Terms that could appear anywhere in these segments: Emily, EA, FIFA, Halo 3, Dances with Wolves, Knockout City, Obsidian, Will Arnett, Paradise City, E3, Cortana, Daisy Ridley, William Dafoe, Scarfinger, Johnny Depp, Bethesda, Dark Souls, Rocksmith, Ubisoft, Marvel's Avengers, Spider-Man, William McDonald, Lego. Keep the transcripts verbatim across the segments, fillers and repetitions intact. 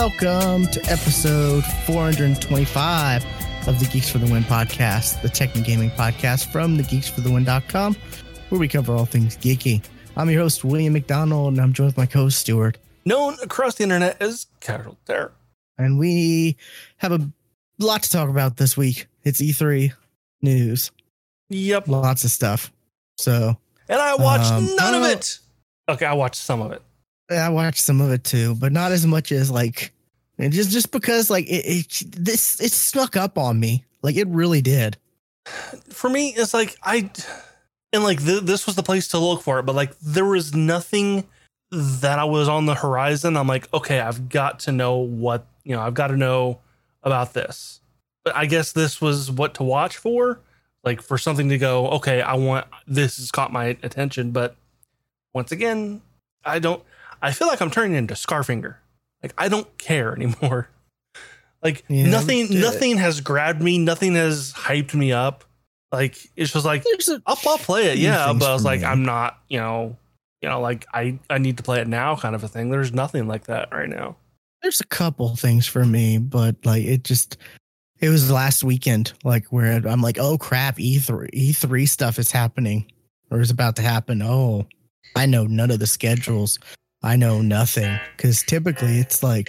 Welcome to episode four twenty-five of the Geeks for the Win podcast, the tech and gaming podcast from the geeks for the win dot com, where we cover all things geeky. I'm your host, William McDonald, and I'm joined with my co-host, Stuart, known across the internet as Carol Dare. And we have a lot to talk about this week. It's E three news. Yep. Lots of stuff. So, and I watched um, none of it. Okay, I watched some of it. I watched some of it too, but not as much as like, and just, just because like it, it, this, it snuck up on me. Like it really did. For me, it's like I, and like th- this was the place to look for it, but like there was nothing that I was on the horizon. I'm like, okay, I've got to know what, you know, I've got to know about this, but I guess this was what to watch for, like for something to go, okay, I want, this has caught my attention. But once again, I don't, I feel like I'm turning into Scarfinger. Like, I don't care anymore. Like, yeah, nothing nothing has grabbed me. Nothing has hyped me up. Like, it's just like, a, I'll, I'll play it, yeah. But I was like, me. I'm not, you know, you know, like, I, I need to play it now kind of a thing. There's nothing like that right now. There's a couple things for me, but, like, it just, it was last weekend, like, where I'm like, oh, crap, E three, E three stuff is happening or is about to happen. Oh, I know none of the schedules. I know nothing, because typically it's like,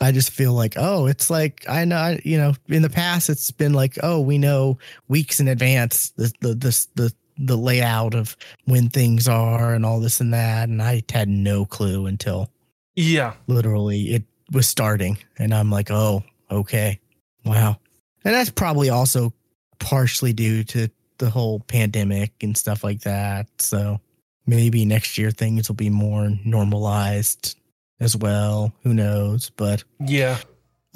I just feel like, oh, it's like, I know, I, you know, in the past, it's been like, oh, we know weeks in advance, the, the, the, the, the layout of when things are and all this and that. And I had no clue until yeah, literally it was starting. And I'm like, oh, okay. Wow. And that's probably also partially due to the whole pandemic and stuff like that. So maybe next year things will be more normalized as well. Who knows? But yeah,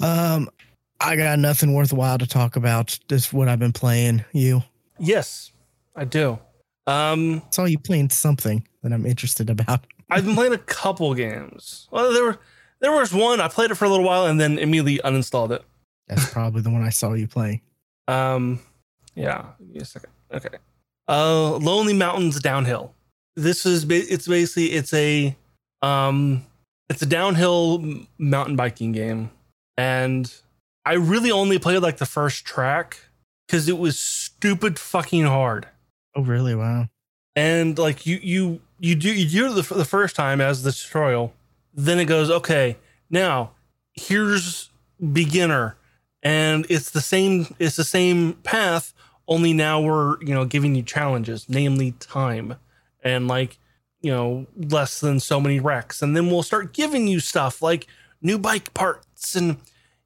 um, I got nothing worthwhile to talk about. Just what I've been playing. You? Yes, I do. Um, I saw you playing something that I'm interested about. I've been playing a couple games. Well, there were there was one I played it for a little while and then immediately uninstalled it. That's probably the one I saw you playing. Um, yeah. Give me a second. Okay. Uh, Lonely Mountains Downhill. This is it's basically it's a um it's a downhill mountain biking game, and I really only played like the first track because it was stupid fucking hard. Oh really? Wow. And like you you you do you do it the first time as the tutorial, then it goes okay now here's beginner, and it's the same it's the same path only now we're you know giving you challenges, namely time. And like, you know, less than so many wrecks. And then we'll start giving you stuff like new bike parts and,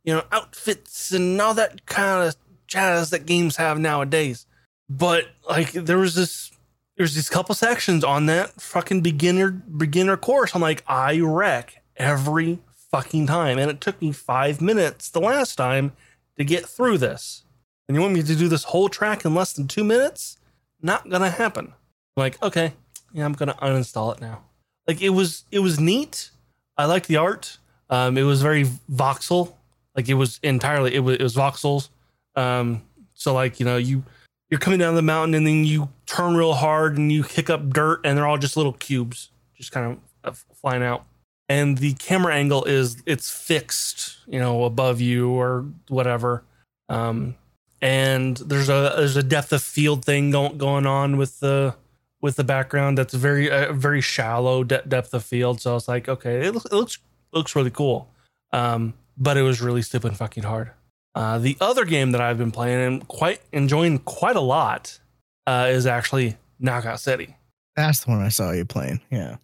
you know, outfits and all that kind of jazz that games have nowadays. But like there was this, there's these couple sections on that fucking beginner, beginner course. I'm like, I wreck every fucking time. And it took me five minutes the last time to get through this. And you want me to do this whole track in less than two minutes? Not going to happen. I'm like, okay. Yeah, I'm gonna uninstall it now. Like it was, it was neat. I liked the art. Um, it was very voxel. Like it was entirely, it was, it was voxels. Um, so like you know, you you're coming down the mountain and then you turn real hard and you kick up dirt and they're all just little cubes, just kind of flying out. And the camera angle is it's fixed, you know, above you or whatever. Um, and there's a there's a depth of field thing going going on with the. with the background that's very, uh, very shallow de- depth of field. So I was like, okay, it looks, it looks, looks really cool. Um, but it was really stupid and fucking hard. Uh, the other game that I've been playing and quite enjoying quite a lot uh, is actually Knockout City. That's the one I saw you playing. Yeah.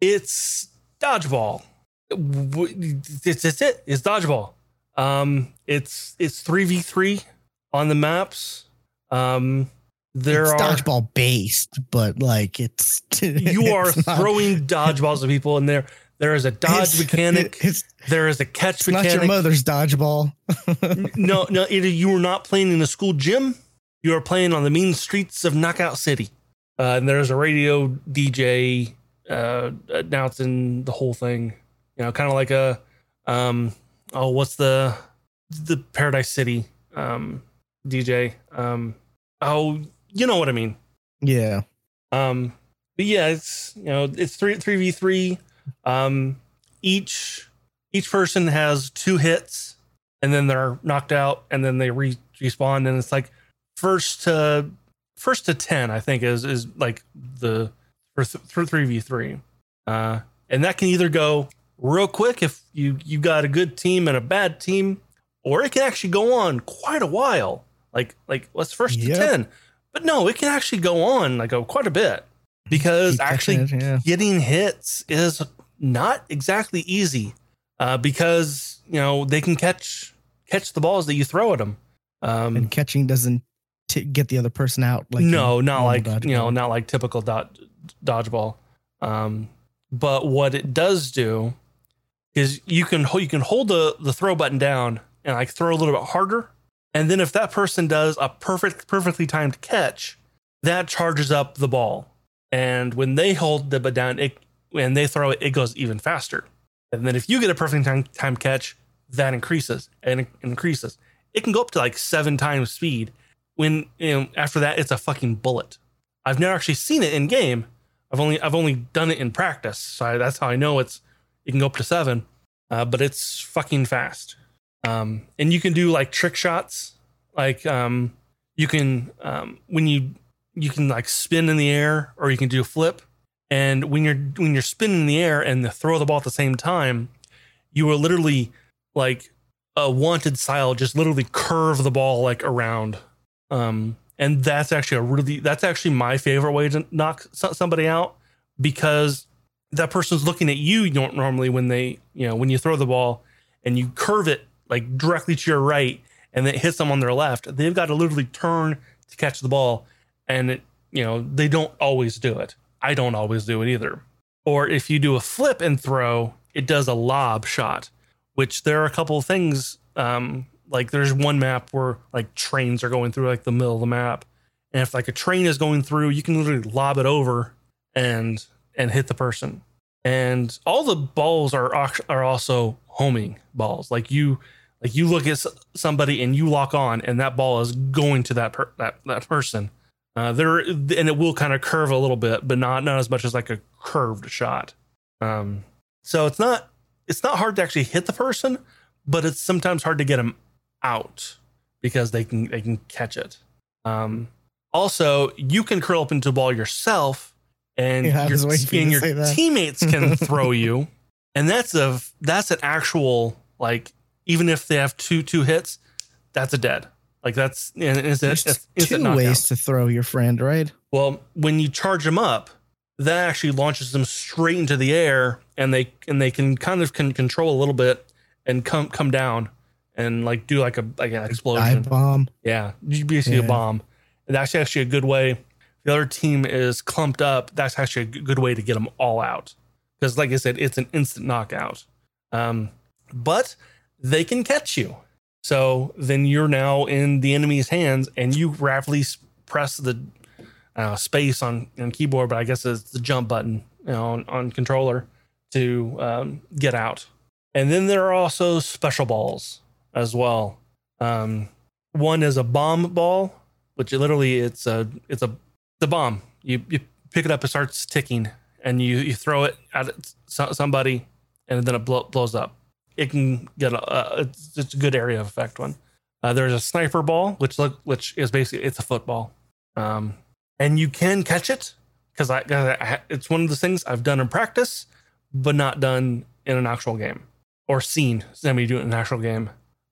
It's dodgeball. It's, it's it. It's dodgeball. Um, it's, it's three v three on the maps. Um, There it's are dodgeball based, but like it's you are it's throwing not, dodgeballs at people, and there there is a dodge mechanic. It's, there is a catch it's mechanic. Not your mother's dodgeball. no, no, either you were not playing in a school gym. You are playing on the mean streets of Knockout City, uh, and there's a radio D J uh, announcing the whole thing. You know, kind of like a um, oh, what's the the Paradise City um, D J? Um, oh. You know what I mean? Yeah. Um, but yeah, it's, you know, it's three, three v three. Um, each each person has two hits and then they're knocked out and then they re- respawn. And it's like first to first to ten, I think is, is like the for three v three. Uh, and that can either go real quick if you, you got a good team and a bad team, or it can actually go on quite a while. Like, like let's first yep. to ten, but no, it can actually go on like a, quite a bit because Keep actually it, yeah. getting hits is not exactly easy. Uh, because, you know, they can catch catch the balls that you throw at them. Um, and catching doesn't t- get the other person out. Like no, not like, dodgeball. you know, not like typical dodge, dodgeball. Um, but what it does do is you can you can hold the, the throw button down and like throw a little bit harder. And then if that person does a perfect, perfectly timed catch, that charges up the ball. And when they hold the button down it, and they throw it, it goes even faster. And then if you get a perfect time, time catch, that increases and increases. It can go up to like seven times speed. When you know, after that, it's a fucking bullet. I've never actually seen it in game. I've only I've only done it in practice. So I, that's how I know it's. It can go up to seven, uh, but it's fucking fast. Um, and you can do like trick shots. Like um, you can um, when you you can like spin in the air, or you can do a flip. And when you're when you're spinning in the air and the throw the ball at the same time, you are literally like a wanted style, just literally curve the ball like around. Um, and that's actually a really that's actually my favorite way to knock somebody out, because that person's looking at you normally when they you know when you throw the ball and you curve it like directly to your right and it hits them on their left. They've got to literally turn to catch the ball, and it, you know they don't always do it. I don't always do it either. Or if you do a flip and throw, it does a lob shot, which there are a couple of things. Um, like there's one map where like trains are going through like the middle of the map. And if like a train is going through, you can literally lob it over and, and hit the person. And all the balls are, are also homing balls. Like you, like you look at somebody and you lock on and that ball is going to that, per- that, that person. Uh, there and it will kind of curve a little bit, but not not as much as like a curved shot. Um, so it's not it's not hard to actually hit the person, but it's sometimes hard to get them out because they can they can catch it. Um, also, you can curl up into a ball yourself, and yeah, your, and your teammates can throw you, and that's a that's an actual like even if they have two two hits, that's a dead. Like that's and is it, it's two it ways to throw your friend, right? Well, when you charge them up, that actually launches them straight into the air, and they and they can kind of can control a little bit and come come down and like do like a like an explosion. Dive bomb. Yeah, you basically yeah. a bomb. And that's actually a good way. If the other team is clumped up, that's actually a good way to get them all out, because like I said, it's an instant knockout. Um, but they can catch you. So then you're now in the enemy's hands, and you rapidly press the uh, space on, on keyboard, but I guess it's the jump button you know, on, on controller to um, get out. And then there are also special balls as well. Um, one is a bomb ball, which literally it's a it's a the bomb. You you pick it up, it starts ticking, and you, you throw it at somebody, and then it blow, blows up. It can get a, uh, it's, it's a good area of effect one. Uh, there's a sniper ball, which look, which is basically, it's a football. Um, and you can catch it because I, I, it's one of the things I've done in practice, but not done in an actual game or seen somebody do it in an actual game.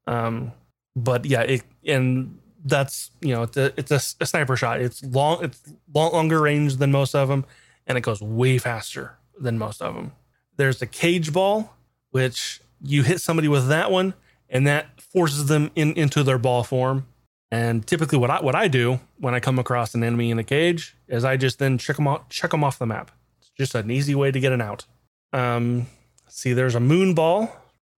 Um, but yeah, it, and that's, you know, it's a, it's a, a sniper shot. It's long, it's long, longer range than most of them. And it goes way faster than most of them. There's the cage ball, which you hit somebody with that one, and that forces them in into their ball form. And typically what I, what I do when I come across an enemy in a cage is I just then check them out, check them off the map. It's just an easy way to get an out. Um, see, there's a moon ball,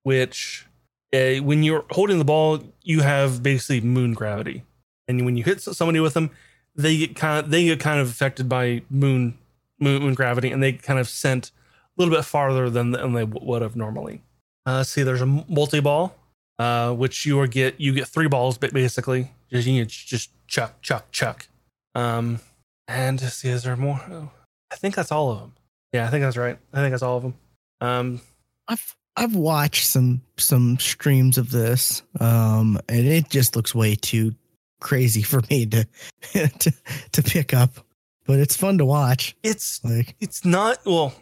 which uh, when you're holding the ball, you have basically moon gravity. And when you hit somebody with them, they get kind of, they get kind of affected by moon, moon, moon gravity, and they kind of sent a little bit farther than, than they w- would have normally. Uh, see, there's a multi-ball, uh, which you are get you get three balls, but basically just you just chuck, chuck, chuck. Um, and see, is there more? Oh, I think that's all of them. Yeah, I think that's right. I think that's all of them. Um, I I've watched some some streams of this, um, and it just looks way too crazy for me to to to pick up. But it's fun to watch. It's like it's not well.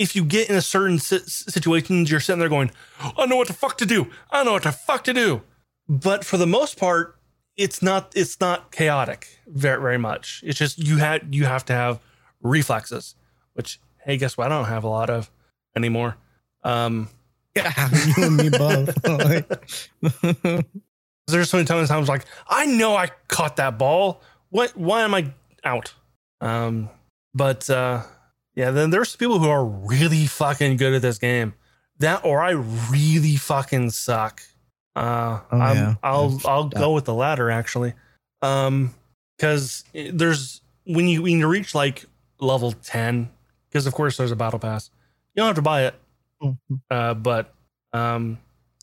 If you get in a certain situation, you're sitting there going, "I know what the fuck to do. I know what the fuck to do." But for the most part, it's not it's not chaotic very very much. It's just you had you have to have reflexes, which hey, guess what? I don't have a lot of anymore. Um, yeah, you and me both. There's so many times I was like, I know I caught that ball. What? Why am I out? Um, but uh, yeah, then there's people who are really fucking good at this game. That or I really fucking suck. Uh, oh, I'm, yeah. I'll I'll go with the latter actually, um, because there's when you when you reach like level ten, because of course there's a battle pass. You don't have to buy it. Uh, but um,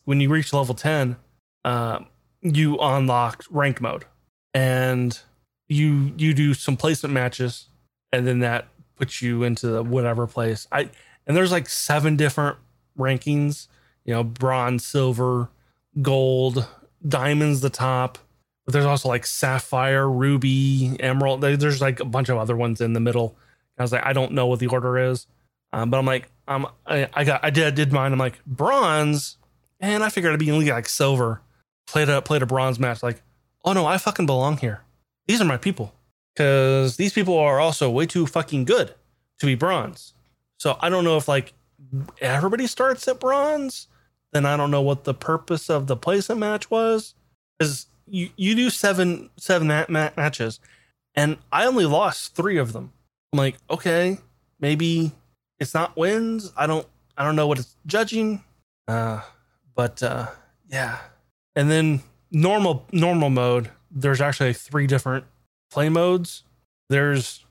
when you reach level ten, uh, you unlock rank mode, and you you do some placement matches, and then that puts you into whatever place. I and there's like seven different rankings, you know, bronze, silver, gold, diamond's the top, but there's also like sapphire, ruby, emerald. There's like a bunch of other ones in the middle. I was like, I don't know what the order is, um, but I'm like. Um, I, I got, I did, I did mine. I'm like bronze, and I figured I'd be only like silver. Played a, played a bronze match. Like, oh no, I fucking belong here. These are my people, because these people are also way too fucking good to be bronze. So I don't know if like everybody starts at bronze. Then I don't know what the purpose of the placement match was. Because you, you do seven seven mat- mat- matches, and I only lost three of them. I'm like, okay, maybe. It's not wins. I don't. I don't know what it's judging. Uh, but uh, yeah. And then normal normal mode. There's actually three different play modes. There's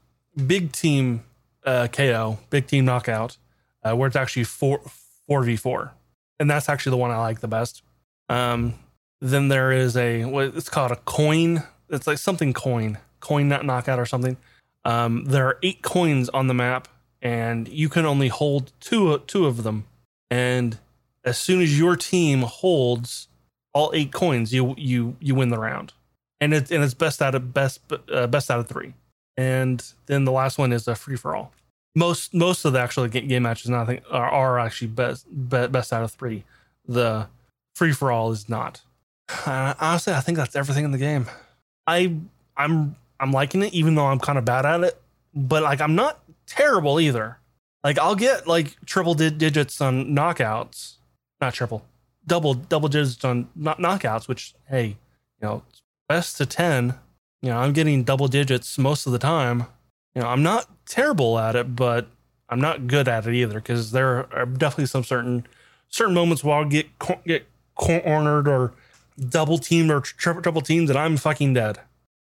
big team uh, K O, big team knockout, uh, where it's actually four four v four, and that's actually the one I like the best. Um, then there is a what it's called a coin. It's like something coin, coin not knockout or something. Um, there are eight coins on the map. And you can only hold two two of them. And as soon as your team holds all eight coins, you you you win the round. And it's and it's best out of best uh, best out of three. And then the last one is a free for all. Most most of the actual game matches now I think are, are actually best best out of three. The free for all is not. Uh, honestly, I think that's everything in the game. I I'm I'm liking it, even though I'm kind of bad at it. But like I'm not terrible either. Like I'll get like triple di- digits on knockouts, not triple, double double digits on no- knockouts. Which hey, you know, best to ten. You know, I'm getting double digits most of the time. You know, I'm not terrible at it, but I'm not good at it either because there are definitely some certain certain moments where I'll get cor- get cornered or double teamed or tri- triple teamed that I'm fucking dead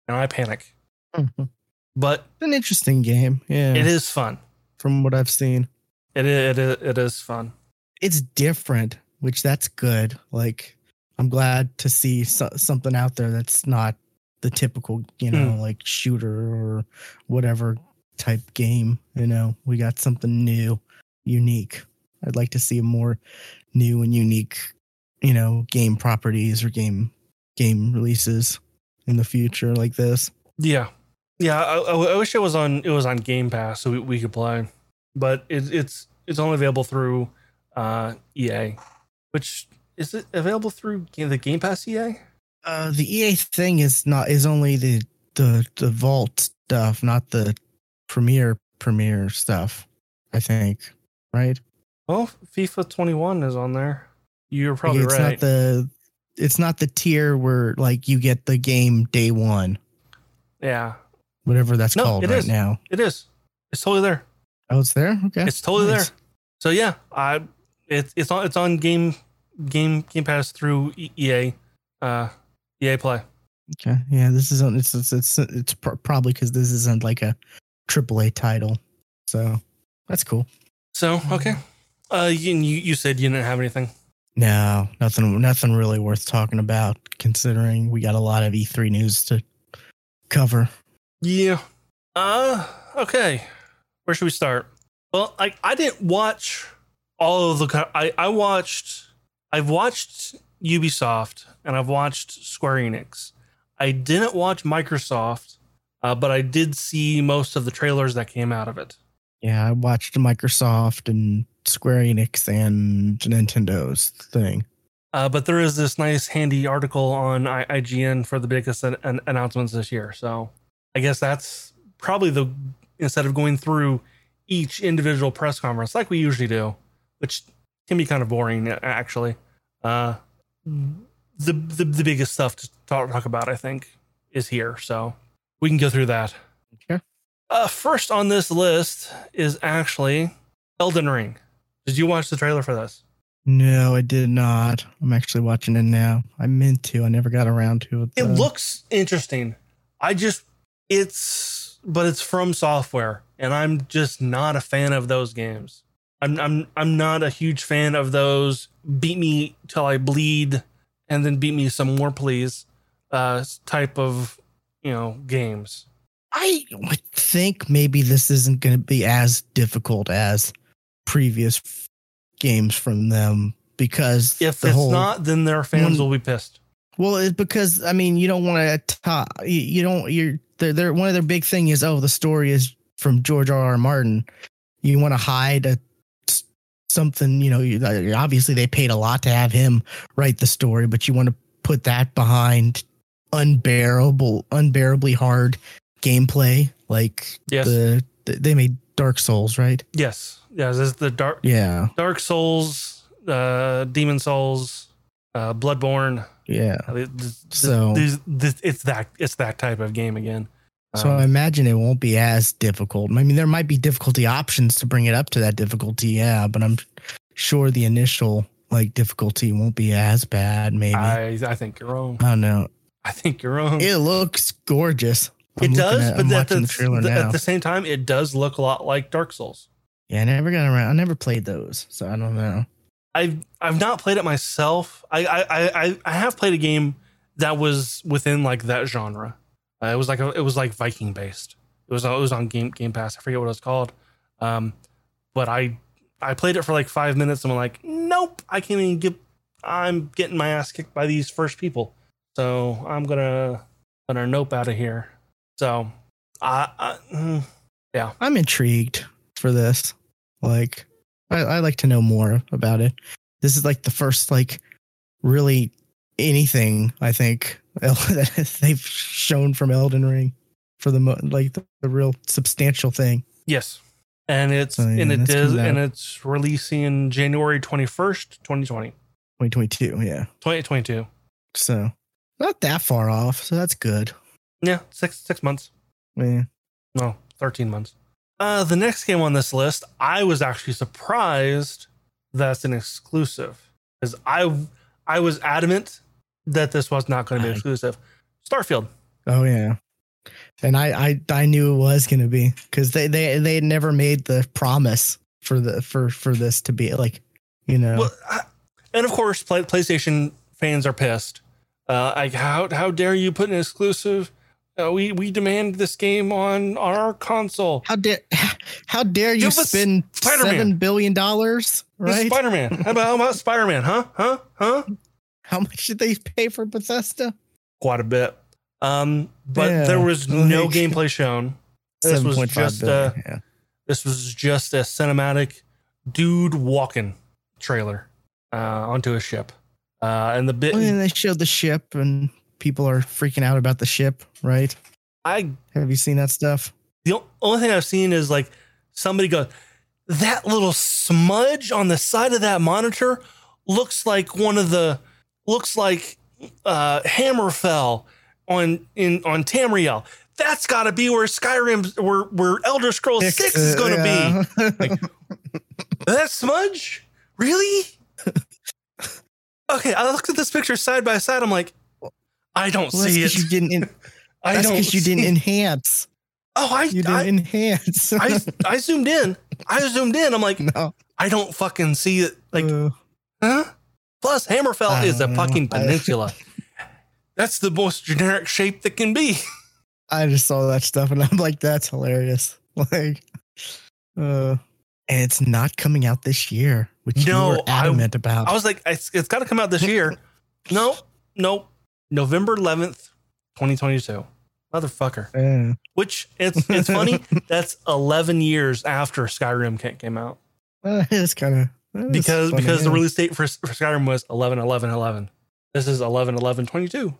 and I panic. Mm-hmm. But it's an interesting game. Yeah, it is fun from what I've seen. It is, it is, it is fun. It's different, which that's good. Like, I'm glad to see so- something out there that's not the typical, you know, mm. like shooter or whatever type game. You know, we got something new, unique. I'd like to see more new and unique, you know, game properties or game game releases in the future like this. Yeah. Yeah, I, I wish it was on it was on Game Pass so we, we could play, but it, it's it's only available through uh, E A, which is it available through the Game Pass E A? Uh, the E A thing is not is only the the, the Vault stuff, not the Premiere Premiere stuff. I think, right? Well, FIFA twenty-one is on there. You're probably it's right. It's not the it's not the tier where like you get the game day one. Yeah. Whatever that's no, called it right is. now. It is. It's totally there. Oh, it's there? Okay. It's totally nice. there. So yeah, I it's it's on it's on game game game pass through E A uh E A Play. Okay. Yeah, this is on it's it's it's, it's pr- probably cuz this isn't like a triple A title. So, that's cool. So, okay. Uh you you said you didn't have anything. No, nothing nothing really worth talking about considering we got a lot of E three news to cover. Yeah. Uh, okay. Where should we start? Well, I, I didn't watch all of the I, I watched I've watched Ubisoft and I've watched Square Enix. I didn't watch Microsoft, uh, but I did see most of the trailers that came out of it. Yeah, I watched Microsoft and Square Enix and Nintendo's thing. Uh, but there is this nice handy article on I- IGN for the biggest an- an- announcements this year. So I guess that's probably the, instead of going through each individual press conference like we usually do, which can be kind of boring, actually. Uh, the, the the biggest stuff to talk, talk about, I think, is here. So we can go through that. Okay. Uh, first on this list is actually Elden Ring. Did you watch the trailer for this? No, I did not. I'm actually watching it now. I meant to. I never got around to it. Though. It looks interesting. I just, it's, but it's from software, and I'm just not a fan of those games. I'm I'm I'm not a huge fan of those beat me till I bleed and then beat me some more please uh, type of, you know, games. I would think maybe this isn't going to be as difficult as previous f- games from them, because if the it's whole, not, then their fans one, will be pissed. Well, it's because, I mean, you don't want to top, you, you don't, you're, they're, they're, one of their big thing is, oh, the story is from George R. R. Martin. You want to hide a something, you know, you, obviously they paid a lot to have him write the story, but you want to put that behind unbearable, unbearably hard gameplay. Like yes. the, they made Dark Souls, right? Yes. Yeah. This is the dark, yeah. Dark Souls, uh, Demon Souls, uh, Bloodborne. Yeah. This, so this, this, it's that, it's that type of game again. So I imagine it won't be as difficult. I mean, there might be difficulty options to bring it up to that difficulty, yeah, but I'm sure the initial like difficulty won't be as bad, maybe. I, I think you're wrong. I don't know. I think you're wrong. It looks gorgeous. It I'm does, at, but at the, the the, at the same time, it does look a lot like Dark Souls. Yeah, I never got around. I never played those, so I don't know. I've, I've not played it myself. I, I, I, I have played a game that was within like that genre. Uh, it was like a, it was like Viking based. It was it was on Game Game Pass. I forget what it was called, um, but I I played it for like five minutes and I'm like, nope, I can't even get. I'm getting my ass kicked by these first people, so I'm gonna gonna nope out of here. So, I, I yeah, I'm intrigued for this. Like, I, I like to know more about it. This is like the first like really anything I think that they've shown from Elden Ring for the mo- like the, the real substantial thing. Yes, and it's so, yeah, and it is and it's releasing January twenty first, twenty twenty. Twenty twenty two, yeah, twenty twenty two. So not that far off. So that's good. Yeah, six six months. Yeah, no, thirteen months. Uh, the next game on this list, I was actually surprised that's an exclusive, because I I was adamant that this was not going to be exclusive. Starfield. Oh yeah, and I I, I knew it was going to be, because they they they had never made the promise for the for for this to be like, you know. Well, I, and of course, play, PlayStation fans are pissed. Uh, like how how dare you put an exclusive? Uh, we we demand this game on, on our console. How dare how dare you spend Spider-Man. seven billion dollars? Right, Spider-Man. How about, how about Spider-Man? Huh? Huh? Huh? How much did they pay for Bethesda? Quite a bit. Um, but yeah. There was no gameplay shown. This was just billion, a, yeah. This was just a cinematic dude walking trailer uh, onto a ship. Uh, and the bit well, and they showed the ship, and people are freaking out about the ship, right? I have you seen that stuff? The only thing I've seen is like somebody goes, that little smudge on the side of that monitor looks like one of the Looks like uh, Hammerfell on in on Tamriel. That's got to be where Skyrim, where where Elder Scrolls six, six is going to yeah. be. Like, that smudge, really? Okay, I looked at this picture side by side. I'm like, I don't well, see it. You didn't. En- I that's because you didn't enhance. Oh, I you didn't I, enhance. I I zoomed in. I zoomed in. I'm like, no, I don't fucking see it. Like, uh, huh? Plus, Hammerfell is a fucking peninsula. That's the most generic shape that can be. I just saw that stuff and I'm like, that's hilarious. Like, uh, and it's not coming out this year, which no, you were adamant I, about. I was like, it's, it's got to come out this year. no, no, November eleventh, twenty twenty-two. Motherfucker. Yeah. Which it's it's funny. That's eleven years after Skyrim came out. Uh, it's kind of because funny, because yeah. the release date for, for Skyrim was eleven eleven eleven. This is eleven eleven twenty-two.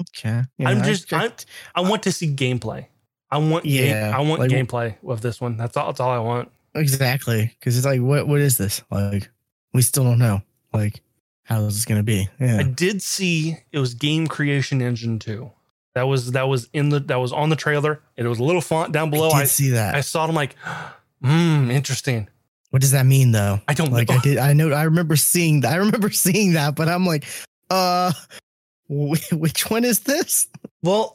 Okay. Yeah, I'm just I, just, I I want to see gameplay. I want yeah. Game, I want like, gameplay with this one. That's all. That's all I want. Exactly, because it's like, what what is this? Like, we still don't know. Like, how is this going to be? Yeah. I did see it was Game Creation Engine two. That was that was in the that was on the trailer. It was a little font down below. I did I see that. I saw it. I'm like, hmm, interesting. What does that mean though? I don't like. Know. I did. I know. I remember seeing that. I remember seeing that. But I'm like, uh, which one is this? Well,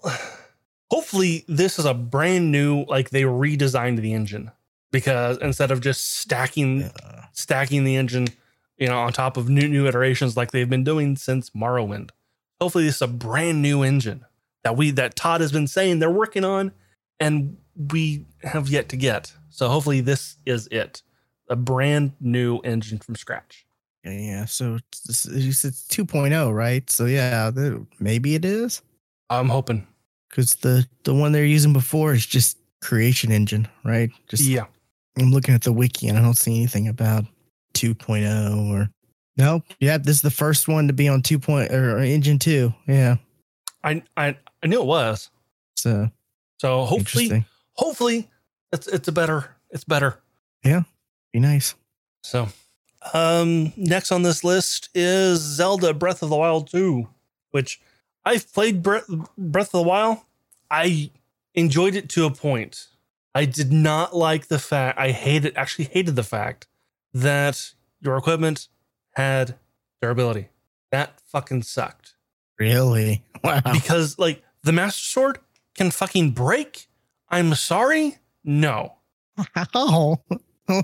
hopefully this is a brand new. Like they redesigned the engine because instead of just stacking yeah. stacking the engine, you know, on top of new new iterations like they've been doing since Morrowind. Hopefully this is a brand new engine. That we that Todd has been saying they're working on, and we have yet to get. So hopefully this is it, a brand new engine from scratch. Yeah. So it's, it's two point oh, right? So yeah, maybe it is. I'm hoping because the the one they're using before is just Creation Engine, right? Just yeah. I'm looking at the wiki and I don't see anything about two point oh or nope. Yeah, this is the first one to be on two point oh or Engine two. Yeah. I I. I knew it was. So, so hopefully, hopefully it's, it's a better, it's better. Yeah. Be nice. So, um, next on this list is Zelda Breath of the Wild two, which I've played Breath, Breath of the Wild. I enjoyed it to a point. I did not like the fact I hated, actually hated the fact that your equipment had durability. That fucking sucked. Really? Wow. Because like, the Master Sword can fucking break. I'm sorry. No. How?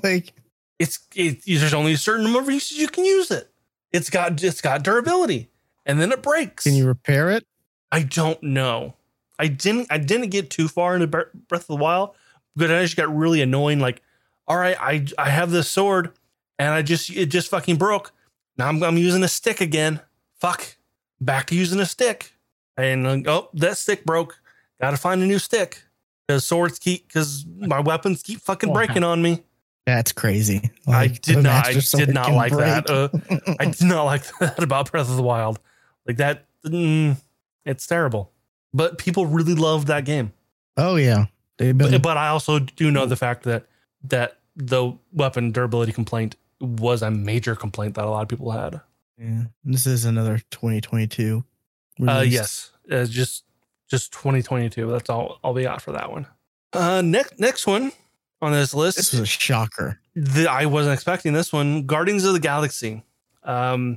Like it's it. There's only a certain number of uses you can use it. It's got it's got durability, and then it breaks. Can you repair it? I don't know. I didn't. I didn't get too far into Breath of the Wild, but I just got really annoying. Like, all right, I I have this sword, and I just it just fucking broke. Now I'm I'm using a stick again. Fuck. Back to using a stick. And oh, that stick broke. Got to find a new stick because swords keep because my weapons keep fucking wow. breaking on me. That's crazy. Like, I did not. I did not like break. that. Uh, I did not like that about Breath of the Wild. Like that, mm, it's terrible. But people really loved that game. Oh yeah, they've been. But, but I also do know the fact that that the weapon durability complaint was a major complaint that a lot of people had. Yeah, this is another twenty twenty-two. Uh, yes, uh, just just twenty twenty-two. That's all I'll be out for that one. Uh, next next one on this list. This is a shocker. The, I wasn't expecting this one. Guardians of the Galaxy, um,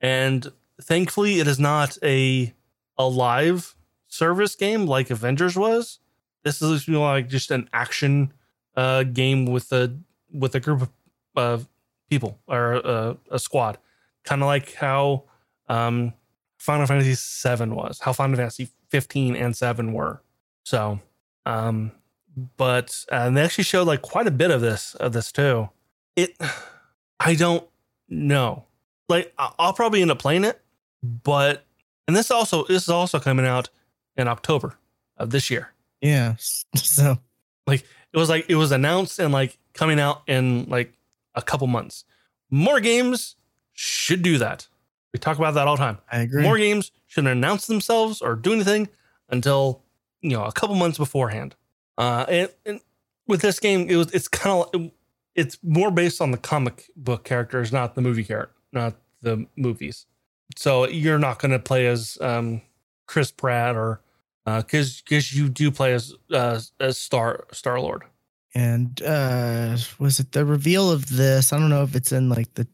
and thankfully it is not a a live service game like Avengers was. This is like just an action uh, game with a with a group of uh, people or uh, a squad, kind of like how. Um, Final Fantasy seven was how Final Fantasy fifteen and seven were. So, um, but uh, and they actually showed like quite a bit of this of this too. It, I don't know. Like I'll probably end up playing it, but and this also this is also coming out in October of this year. Yeah. So, like it was like it was announced and like coming out in like a couple months. More games should do that. We talk about that all the time. I agree. More games shouldn't announce themselves or do anything until, you know, a couple months beforehand. Uh, and, and with this game, it was it's kind of it's more based on the comic book characters, not the movie character, not the movies. So you're not going to play as um, Chris Pratt or because uh, because you do play as uh, as Star Star Lord. And uh, was it the reveal of this? I don't know if it's in like the.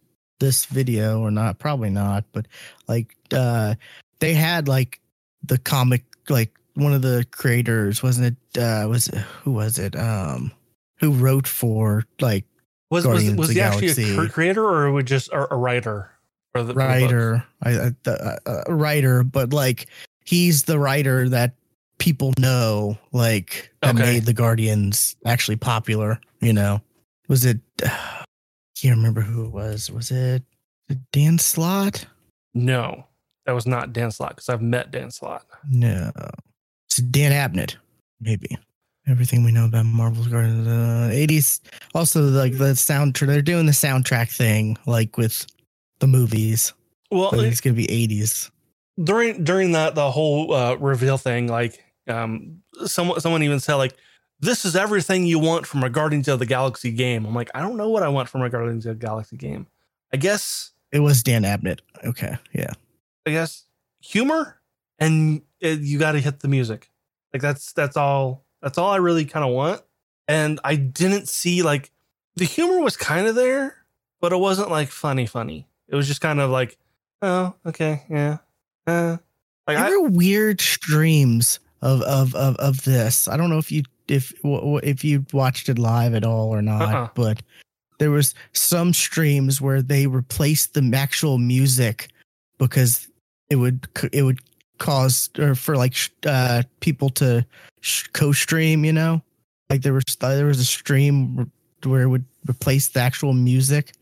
This video or not, probably not, but like uh they had like the comic, like one of the creators, wasn't it uh was it, who was it um who wrote for like was Guardians was, was he actually a creator or was just a, a writer for the writer for the I, I, the, uh, a writer but like he's the writer that people know like that okay. made the Guardians actually popular, you know. Was it uh, can't remember who it was. Was it Dan Slott? No, that was not Dan Slott because I've met Dan Slott. No, it's Dan Abnett, maybe. Everything we know about Marvel's Guardians of the eighties. Also, like the soundtrack, they're doing the soundtrack thing, like with the movies. Well, so it's going to be eighties. During during that the whole uh, reveal thing, like um, someone someone even said like, "This is everything you want from a Guardians of the Galaxy game." I'm like, I don't know what I want from a Guardians of the Galaxy game. I guess it was Dan Abnett. Okay, yeah. I guess humor and it, you got to hit the music. Like that's that's all. That's all I really kind of want. And I didn't see like the humor was kind of there, but it wasn't like funny, funny. It was just kind of like, oh, okay. Yeah. Uh, like there I, were weird streams of, of, of, of this. I don't know if you, if, if you watched it live at all or not, uh-uh. but there was some streams where they replaced the actual music because it would, it would, caused or for like uh people to sh- co-stream, you know, like there was there was a stream re- where it would replace the actual music.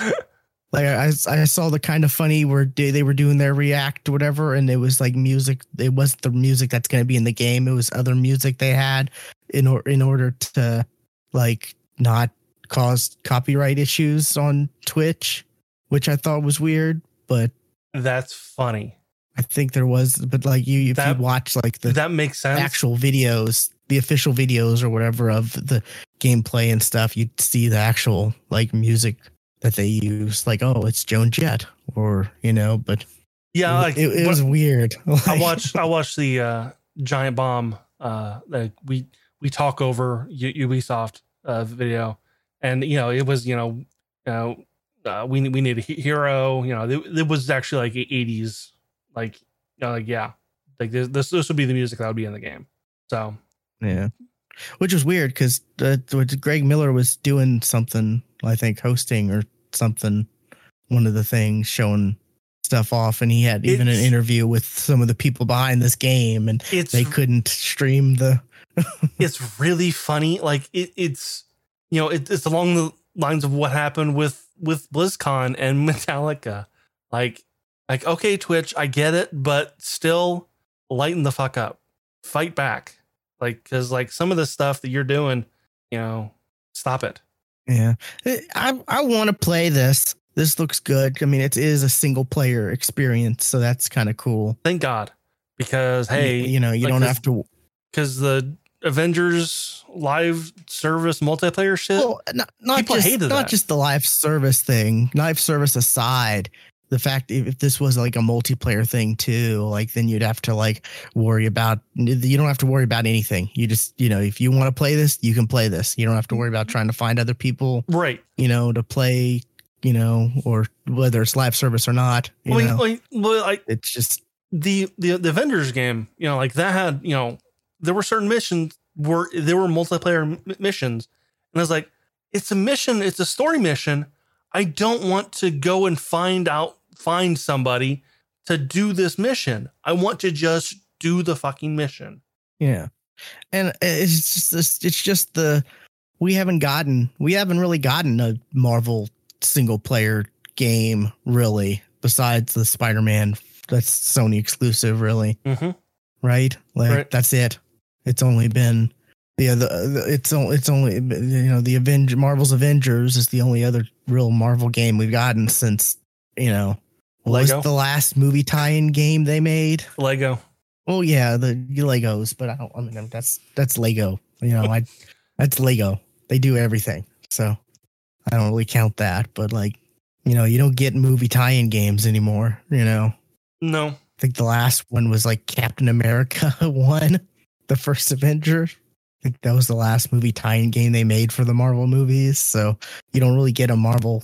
Like I, I saw the kind of funny where they were doing their react whatever, and it was like music. It wasn't the music that's going to be in the game. It was other music they had in or in order to like not cause copyright issues on Twitch, which I thought was weird. But that's funny. I think there was, but like you, if that, you watch like the that makes sense. Actual videos, the official videos or whatever of the gameplay and stuff, you'd see the actual like music that they use. Like, oh, it's Joan Jett or, you know, but yeah, it, like, it, it was weird. Like, I watched, I watched the uh, Giant Bomb. Uh, like we, we talk over Ubisoft uh, video and, you know, it was, you know, uh, uh, we, we need a hero, you know, it, it was actually like eighties. Like, you know, like, yeah, like this, this, this would be the music that would be in the game. So, yeah, which was weird because uh, Greg Miller was doing something, I think, hosting or something. One of the things showing stuff off, and he had even it's, an interview with some of the people behind this game, and it's, they couldn't stream the. It's really funny. Like it, it's, you know, it, it's along the lines of what happened with with BlizzCon and Metallica, like. Like, okay, Twitch, I get it, but still lighten the fuck up. Fight back. Like, because, like, some of the stuff that you're doing, you know, stop it. Yeah. I I want to play this. This looks good. I mean, it is a single-player experience, so that's kind of cool. Thank God. Because, hey... You, you know, you like don't have to... Because the Avengers live service multiplayer shit... Well, not not, people just, hated not that. Just the live service thing. Live service aside... The fact if this was like a multiplayer thing too, like then you'd have to like worry about, you don't have to worry about anything. You just, you know, if you want to play this, you can play this. You don't have to worry about trying to find other people, right? You know, to play, you know, or whether it's live service or not. You well, know? Like, well, like it's just the, the, the Avengers game, you know, like that had, you know, there were certain missions where there were multiplayer m- missions. And I was like, it's a mission. It's a story mission. I don't want to go and find out, find somebody to do this mission. I want to just do the fucking mission. Yeah. And it's just, it's just the, we haven't gotten, we haven't really gotten a Marvel single player game really, besides the Spider-Man that's Sony exclusive really. Mm-hmm. Right. Like right. That's it. It's only been, yeah, the, the it's only it's only you know the Avenger Marvel's Avengers is the only other real Marvel game we've gotten since you know was the last movie tie-in game they made Lego. Well, yeah, the Legos, but I don't. I mean, that's that's Lego. You know, I that's Lego. They do everything, so I don't really count that. But like, you know, you don't get movie tie-in games anymore. You know, no. I think the last one was like Captain America one, the first Avenger. I think that was the last movie tie-in game they made for the Marvel movies. So you don't really get a Marvel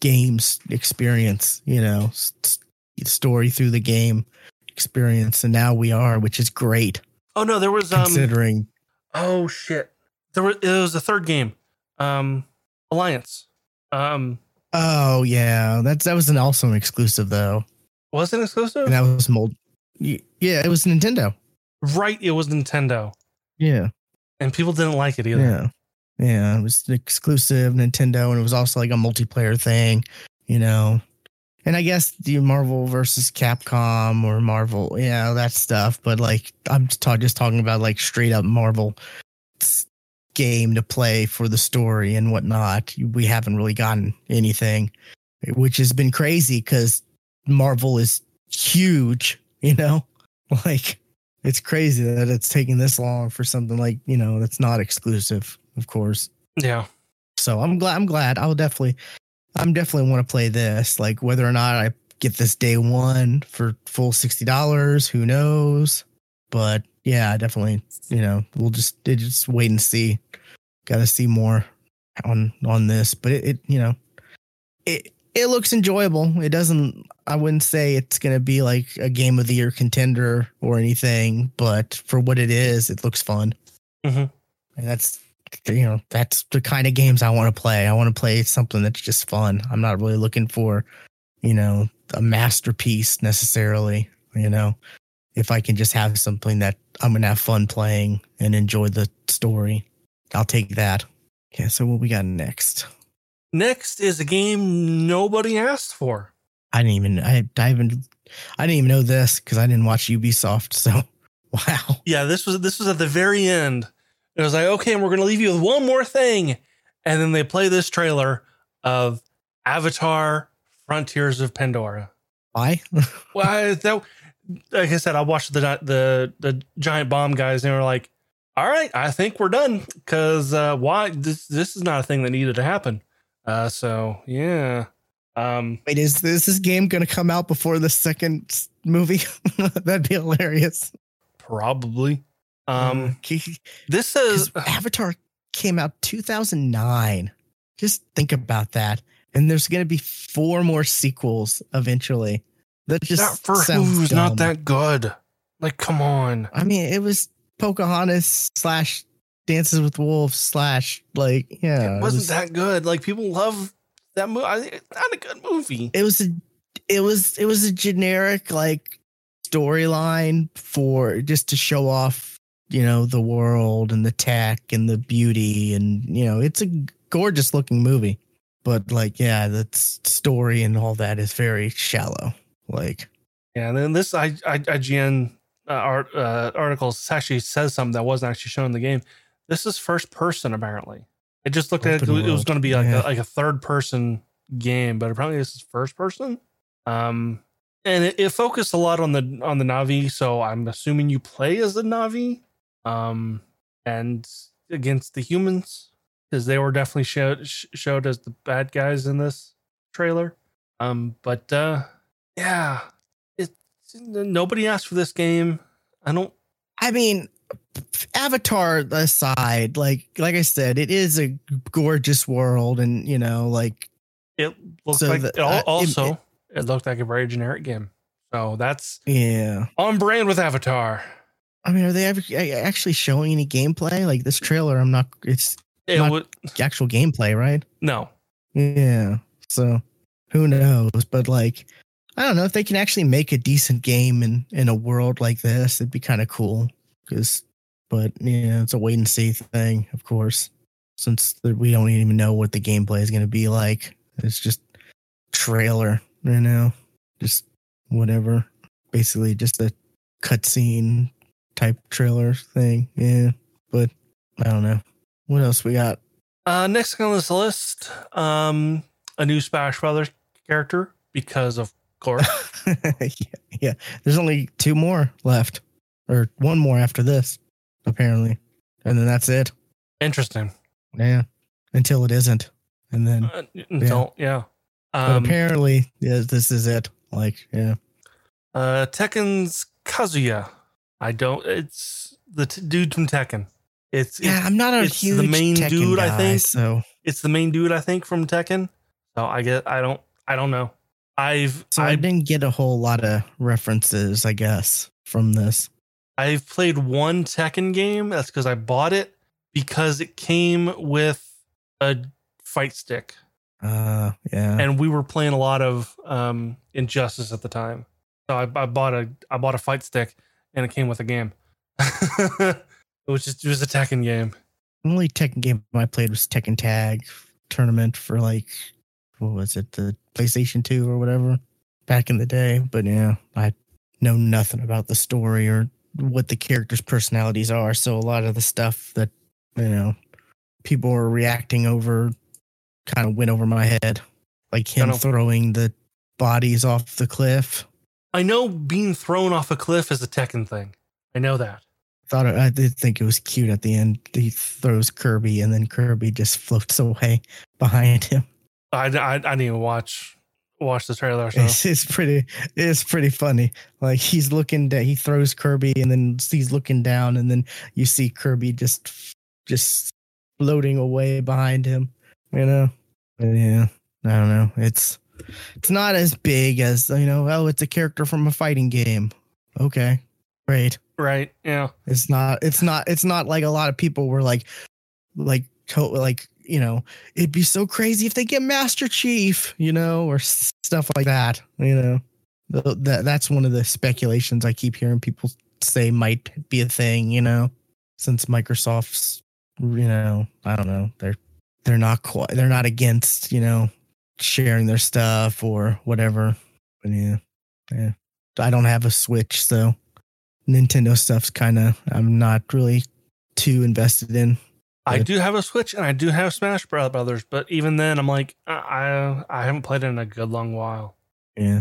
games experience, you know, st- story through the game experience. And now we are, which is great. Oh no, there was considering. Um, oh shit, there was it was a third game, um, Alliance. Um, oh yeah, that's that was an also an exclusive though. Was it exclusive? And that was mold. Yeah, it was Nintendo. Right, it was Nintendo. Yeah. And people didn't like it either. Yeah. Yeah, it was exclusive Nintendo, and it was also like a multiplayer thing, you know. And I guess the Marvel versus Capcom or Marvel, you know, that stuff. But like, I'm just, talk, just talking about like straight up Marvel game to play for the story and whatnot. We haven't really gotten anything, which has been crazy because Marvel is huge, you know, like it's crazy that it's taking this long for something like, you know, that's not exclusive. Of course. Yeah. So I'm glad, I'm glad I'll definitely, I'm definitely want to play this, like whether or not I get this day one for full sixty dollars, who knows? But yeah, definitely, you know, we'll just, just wait and see. Got to see more on, on this, but it, it, you know, it, it looks enjoyable. It doesn't, I wouldn't say it's going to be like a game of the year contender or anything, but for what it is, it looks fun. Mm-hmm. And that's, you know, that's the kind of games I want to play. I want to play something that's just fun. I'm not really looking for, you know, a masterpiece necessarily, you know, if I can just have something that I'm going to have fun playing and enjoy the story, I'll take that. Okay. So what we got next? Next is a game nobody asked for. I didn't even, I, I even, I didn't even know this cause I didn't watch Ubisoft. So wow. Yeah. This was, this was at the very end. It was like, okay, and we're going to leave you with one more thing. And then they play this trailer of Avatar Frontiers of Pandora. Why? Well, I, that, like I said, I watched the, the, the Giant Bomb guys and they were like, all right, I think we're done. Cause, uh, why this, this is not a thing that needed to happen. Uh, so yeah. Um, Wait, is this, is this game going to come out before the second movie? That'd be hilarious. Probably. Um, this is Avatar came out two thousand nine. Just think about that. And there's going to be four more sequels eventually. That just that for who's dumb. Not that good. Like, come on. I mean, it was Pocahontas slash Dances with Wolves slash like, yeah, it wasn't it was, that good. Like people love that movie. It's not a good movie. It was, a, it was, it was a generic like storyline for just to show off, you know, the world and the tech and the beauty and, you know, it's a gorgeous looking movie, but like, yeah, the story and all that is very shallow. Like, yeah. And then this I, I, IGN uh, art, uh, article actually says something that wasn't actually shown in the game. This is first person. Apparently it just looked at it, it was going to be like yeah. a, like a third person game, but apparently this is first person. Um, and it, it focused a lot on the, on the Na'vi. So I'm assuming you play as the Na'vi. Um, and against the humans, because they were definitely showed sh- showed as the bad guys in this trailer. Um, but uh, yeah, it nobody asked for this game. I don't. I mean, Avatar aside, like like I said, it is a gorgeous world, and you know, like it looks so like. The, uh, also, it, it looked like a very generic game. So that's yeah, on brand with Avatar. I mean, are they ever actually showing any gameplay like this trailer? I'm not. It's it not would, actual gameplay, right? No. Yeah. So who knows? But like, I don't know if they can actually make a decent game in, in a world like this. It'd be kind of cool. Cause, but yeah, it's a wait and see thing, of course, since we don't even know what the gameplay is going to be like. It's just trailer, you know, just whatever. Basically, just a cutscene type trailer thing. Yeah, but I don't know what else we got. Uh, next on this list, um, a new Smash Brothers character because of course. yeah, yeah, there's only two more left, or one more after this, apparently, and then that's it. Interesting. Yeah, until it isn't, and then uh, until yeah. yeah. Um, apparently, yeah, this is it. Like yeah. Uh, Tekken's Kazuya. I don't, it's the t- dude from Tekken. It's, yeah, it's, I'm not a it's huge the main Tekken dude, guy, I think. So it's the main dude, I think, from Tekken. So I get, I don't, I don't know. I've, so I, I didn't get a whole lot of references, I guess, from this. I've played one Tekken game. That's because I bought it because it came with a fight stick. Uh, yeah. And we were playing a lot of, um, Injustice at the time. So I, I bought a, I bought a fight stick. And it came with a game. It was just it was a Tekken game. The only Tekken game I played was Tekken Tag Tournament for like, what was it, the PlayStation two or whatever back in the day. But yeah, I know nothing about the story or what the characters' personalities are. So a lot of the stuff that, you know, people are reacting over kind of went over my head. Like him throwing the bodies off the cliff. I know being thrown off a cliff is a Tekken thing. I know that. Thought it, I did think it was cute at the end. He throws Kirby, and then Kirby just floats away behind him. I, I, I didn't even watch watch the trailer. So. It's, it's pretty. It's pretty funny. Like he's looking down. He throws Kirby, and then he's looking down, and then you see Kirby just just floating away behind him. You know. But yeah, I don't know. It's it's not as big as, you know. Oh, it's a character from a fighting game. Okay, great. Right. Yeah. It's not, it's not, it's not like a lot of people were like, like, like, you know, it'd be so crazy if they get Master Chief, you know, or stuff like that. You know, that that's one of the speculations I keep hearing people say might be a thing, you know, since Microsoft's, you know, I don't know. They're, they're not quite, they're not against, you know, sharing their stuff or whatever. But yeah. Yeah. I don't have a Switch, so. Nintendo stuff's kind of, I'm not really too invested in. I do have a Switch and I do have Smash Brothers, but even then I'm like, I I haven't played it in a good long while. Yeah.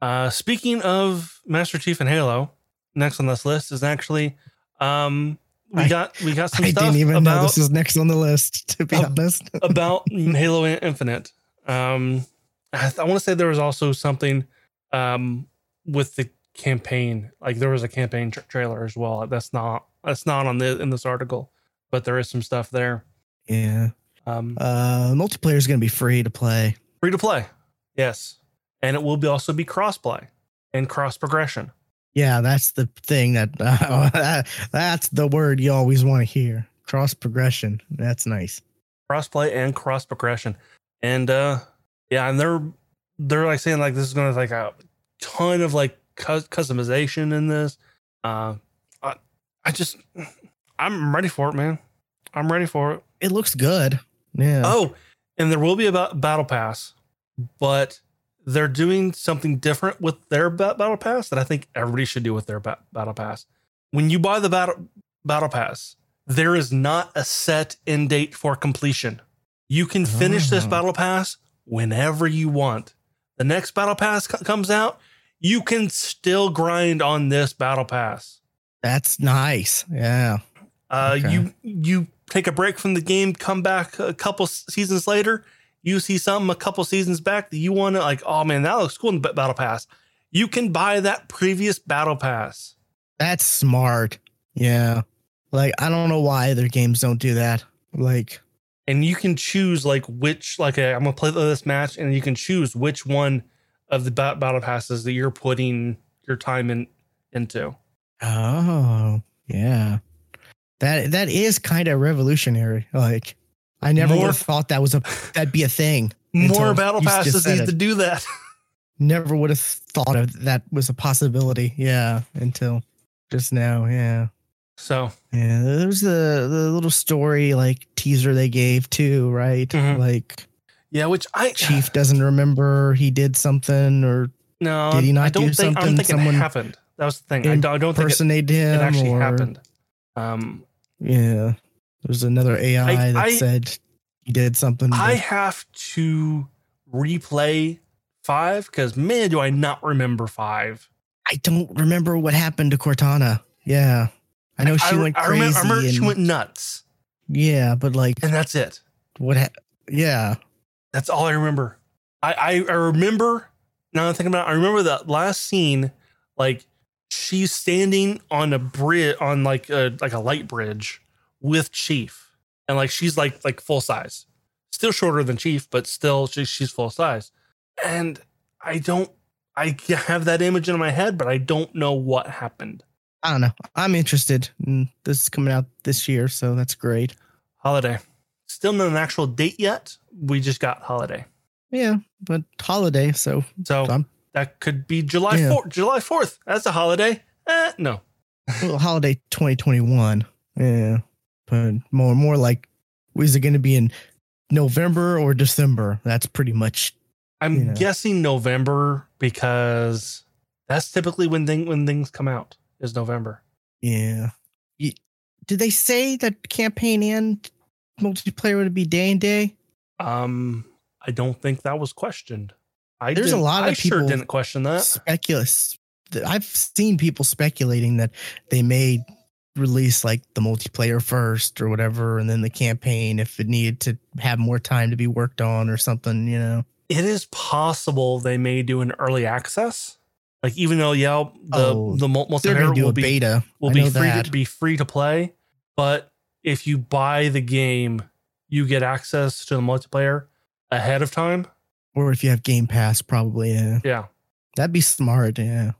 Uh, speaking of Master Chief and Halo, next on this list is actually, um, we I, got we got some I stuff. I didn't even about, know this is next on the list, to be uh, honest. About Halo Infinite. Um, I, I want to say there was also something um, with the campaign, like there was a campaign tra- trailer as well. That's not that's not on the in this article, but there is some stuff there. Yeah. Um, uh, multiplayer is going to be free to play. Free to play, yes, and it will be also be crossplay and cross progression. Yeah, that's the thing that, uh, that that's the word you always want to hear. Cross progression. That's nice. Crossplay and cross progression, and uh, yeah, and they're they're like saying like this is going to like a ton of like. Customization in this. Uh, I, I just, I'm ready for it, man. I'm ready for it. It looks good. Yeah. Oh, and there will be a battle pass, but they're doing something different with their battle pass that I think everybody should do with their battle pass. When you buy the battle battle pass, there is not a set end date for completion. You can finish oh. this battle pass whenever you want. The next battle pass co- comes out. You can still grind on this battle pass. That's nice. Yeah. Uh, okay. You you take a break from the game, come back a couple seasons later. You see something a couple seasons back that you want to like, oh, man, that looks cool in the battle pass. You can buy that previous battle pass. That's smart. Yeah. Like, I don't know why other games don't do that. Like, and you can choose like which like a, I'm going to play this match and you can choose which one of the battle passes that you're putting your time in into. Oh, yeah. That that is kind of revolutionary. Like I never more, would have thought that was a that'd be a thing. More battle passes need to do that. Never would have thought of that was a possibility. Yeah, until just now. Yeah. So yeah, there's the the little story like teaser they gave too, right? Mm-hmm. Like. Yeah, which I Chief doesn't remember he did something or no, did he not I don't do think, something? I don't think Someone it happened. That was the thing. I don't, I don't think it, him it actually or, happened. Um, yeah, there's another A I I, that I, said he did something. I but. have to replay five because man, do I not remember five? I don't remember what happened to Cortana. Yeah, I know she I, went I, crazy. I remember, I remember and, she went nuts. Yeah, but like, and that's it. What? Ha- yeah. That's all I remember. I, I, I remember, now that I'm thinking about it, I remember that last scene, like she's standing on a bridge, on like a, like a light bridge with Chief. And like, she's like, like full size, still shorter than Chief, but still she, she's full size. And I don't, I have that image in my head, but I don't know what happened. I don't know. I'm interested. This is coming out this year. So that's great. Holiday. Still not an actual date yet. We just got holiday. Yeah, but holiday. So so I'm, that could be July yeah. fourth. July fourth. That's a holiday. Eh, no. Well, holiday twenty twenty-one. Yeah. but more more like, is it going to be in November or December? That's pretty much. I'm you know. guessing November, because that's typically when thing, when things come out is November. Yeah. Did they say that campaign and multiplayer would be day and day? Um, I don't think that was questioned. I There's a lot of I people sure didn't question that. Speculous. I've seen people speculating that they may release like the multiplayer first or whatever, and then the campaign if it needed to have more time to be worked on or something, you know. It is possible they may do an early access. Like, even though, yeah, the oh, the multiplayer will be beta, will be free to, be free to play, but if you buy the game, you get access to the multiplayer ahead of time. Or if you have Game Pass, probably. Yeah. Yeah. That'd be smart. Yeah.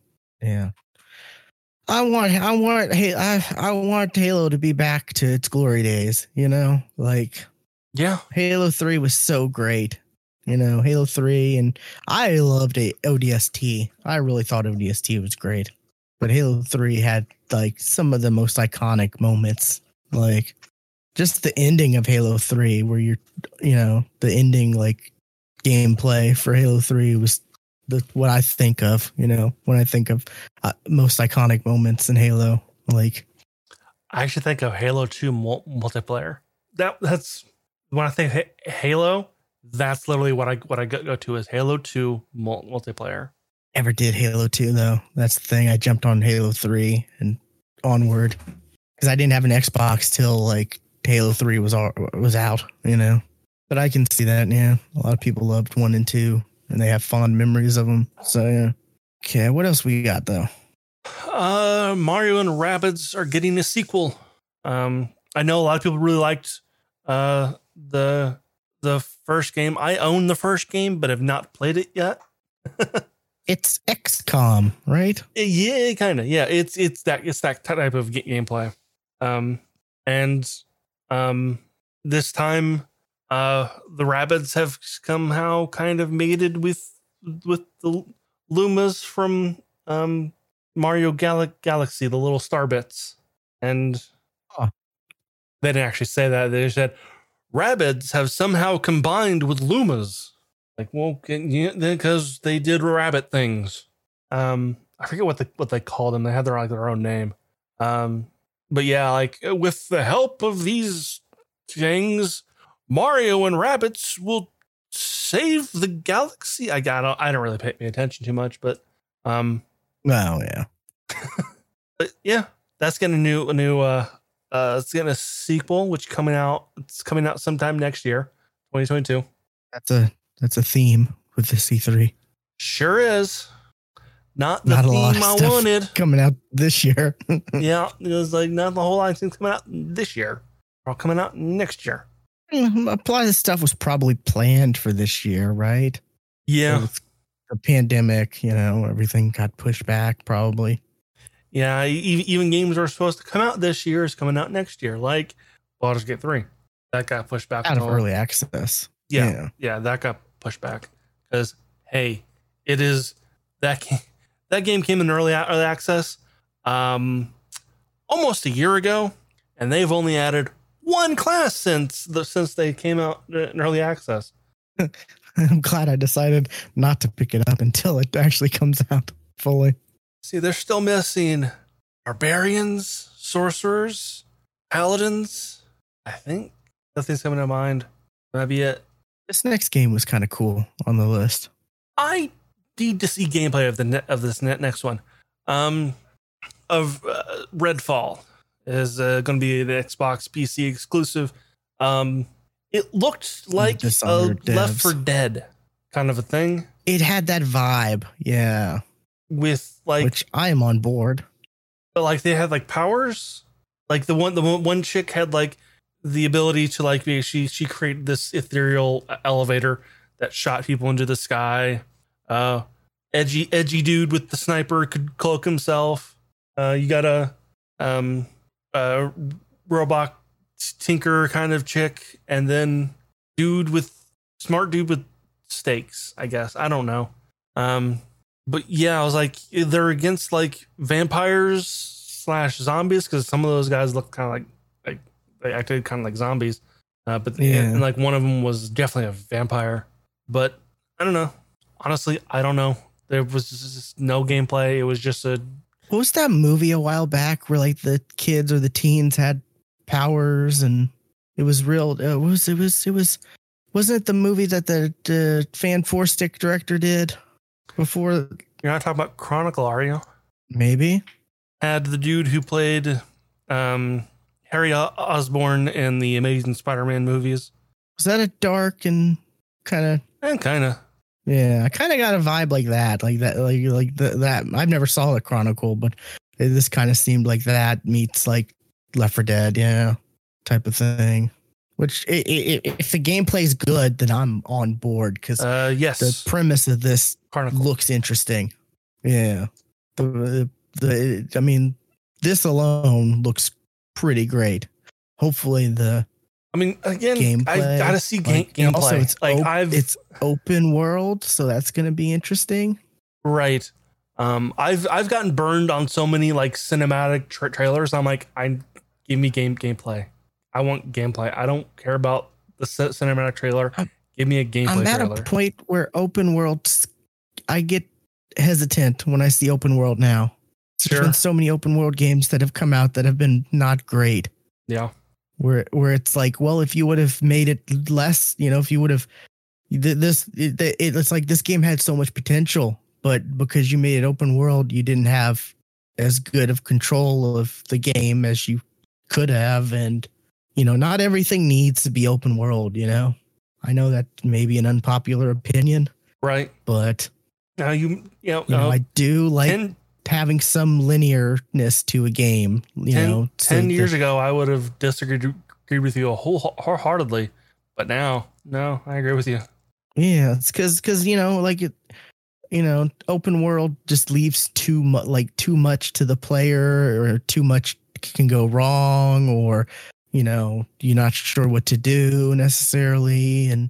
Yeah. I want, I want, hey, I, I want Halo to be back to its glory days, you know, like, yeah, Halo three was so great, you know, Halo three, and I loved O D S T. I really thought O D S T was great, but Halo three had like some of the most iconic moments, like just the ending of Halo three, where you're, you know, the ending, like gameplay for Halo three was the, what I think of, you know, when I think of uh, most iconic moments in Halo. Like, I actually think of Halo two mul- multiplayer. That that's when I think ha- Halo. That's literally what I what I go to is Halo two mul- multiplayer. Never did Halo two though. That's the thing. I jumped on Halo three and onward because I didn't have an Xbox till like Halo three was all, was out, you know. But I can see that. Yeah, a lot of people loved one and two. And they have fond memories of them. So, yeah. Okay, what else we got, though? Uh, Mario and Rabbids are getting a sequel. Um, I know a lot of people really liked uh, the the first game. I own the first game, but have not played it yet. It's X COM, right? Yeah, kind of. Yeah, it's it's that it's that type of gameplay. Um, and um, this time. Uh, the Rabbids have somehow kind of mated with with the Lumas from um, Mario Gal- Galaxy, the little star bits. And huh. They didn't actually say that. They just said, Rabbids have somehow combined with Lumas. Like, well, because they did rabbit things. Um, I forget what they, what they called them. They had their, like, their own name. Um, but yeah, like, with the help of these things, Mario and Rabbids will save the galaxy. I got. I don't really pay attention too much, but um. Oh yeah. But yeah, that's getting a new a new uh uh. It's getting a sequel, which coming out. It's coming out sometime next year, twenty twenty-two. That's a that's a theme with the C three. Sure is. Not the not theme a lot of I stuff wanted coming out this year. Yeah, it was like not the whole lot of things coming out this year. All coming out next year. A lot of this stuff was probably planned for this year, right? Yeah. The pandemic, you know, everything got pushed back probably. Yeah, even games that were supposed to come out this year is coming out next year, like Baldur's Gate three. That got pushed back. Out of early access. Yeah, yeah, yeah, that got pushed back. Because, hey, it is... That game, that game came in early, early access um, almost a year ago, and they've only added... one class since the, since they came out in early access. I'm glad I decided not to pick it up until it actually comes out fully. See, they're still missing barbarians, sorcerers, paladins. I think nothing's coming to mind. That'd be it. This next game was kind of cool on the list. I need to see gameplay of the ne- of this ne- next one. Um, of uh, Redfall. Is uh, going to be the Xbox P C exclusive. Um, it looked like a Left four Dead kind of a thing. It had that vibe, yeah. With like, which I am on board. But like they had like powers. Like the one, the one chick had like the ability to like be. She she created this ethereal elevator that shot people into the sky. Uh, edgy edgy dude with the sniper could cloak himself. Uh, you gotta um. Uh, robot tinker kind of chick, and then dude with smart dude with stakes, I guess. I don't know. Um, but yeah, I was like, they're against like vampires slash zombies because some of those guys look kind of like like they acted kind of like zombies. Uh, but yeah. and, and like one of them was definitely a vampire. But I don't know. Honestly, I don't know. There was just no gameplay. It was just a. What was that movie a while back where like the kids or the teens had powers and it was real? Uh, what was it was it was wasn't it the movie that the, the Fan Four Stick director did before? You're not talking about Chronicle, are you? Maybe. Had the dude who played um, Harry Osborn in the Amazing Spider-Man movies. Was that a dark and kind of? And kind of. Yeah, I kind of got a vibe like that, like that, like like the, that. I've never saw the Chronicle, but it, this kind of seemed like that meets like Left four Dead, yeah, type of thing. Which, it, it, it, if the gameplay's good, then I'm on board because uh, yes. the premise of this Chronicle looks interesting. Yeah, the, the I mean, this alone looks pretty great. Hopefully the. I mean, again, gameplay, I gotta see game, like, gameplay. Also, it's like op- I've it's open world, so that's gonna be interesting, right? Um, I've I've gotten burned on so many like cinematic tra- trailers. I'm like, I give me game gameplay. I want gameplay. I don't care about the c- cinematic trailer. Give me a gameplay. I'm at trailer. a point where open world, I get hesitant when I see open world now. Sure. There's been so many open world games that have come out that have been not great. Yeah. Where where it's like, well, if you would have made it less, you know, if you would have this, it, it, it's like this game had so much potential, but because you made it open world, you didn't have as good of control of the game as you could have. And, you know, not everything needs to be open world, you know. I know that may be an unpopular opinion. Right. But now you, you know, you know uh, I do like ten, having some linearness to a game, you ten, know. ten years the, ago, I would have disagreed with you wholeheartedly, but now, no, I agree with you. Yeah, it's because, because you know, like it, you know, open world just leaves too much, like too much to the player, or too much can go wrong, or. You know, you're not sure what to do necessarily. And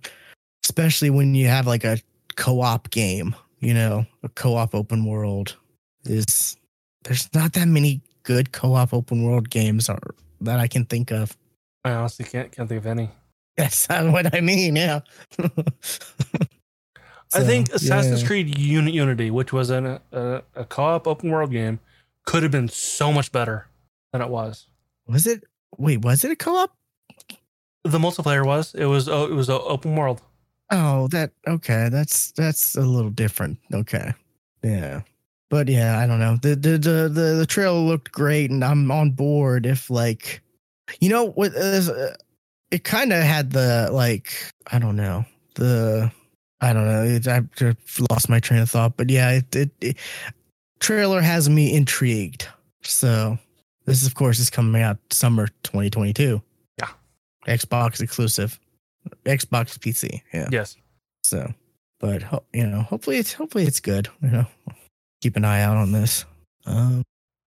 especially when you have like a co-op game, you know, a co-op open world is there's not that many good co-op open world games are, that I can think of. I honestly can't can't think of any. That's not what I mean. Yeah. so, I think Assassin's yeah. Creed Unity, which was an, a, a co-op open world game, could have been so much better than it was. Was it? Wait, was it a co-op? The multiplayer was. It was. Oh, it was an open world. Oh, that okay. That's that's a little different. Okay, yeah, but yeah, I don't know. The the the the, the trailer looked great, and I'm on board. If like, you know, what uh, it kind of had the like, I don't know, the I don't know. It, I lost my train of thought, but yeah, it, it, it trailer has me intrigued. So. This, of course, is coming out summer twenty twenty-two. Yeah. Xbox exclusive. Xbox P C. Yeah. Yes. So, but, you know, hopefully it's hopefully it's good. You know, keep an eye out on this. Um,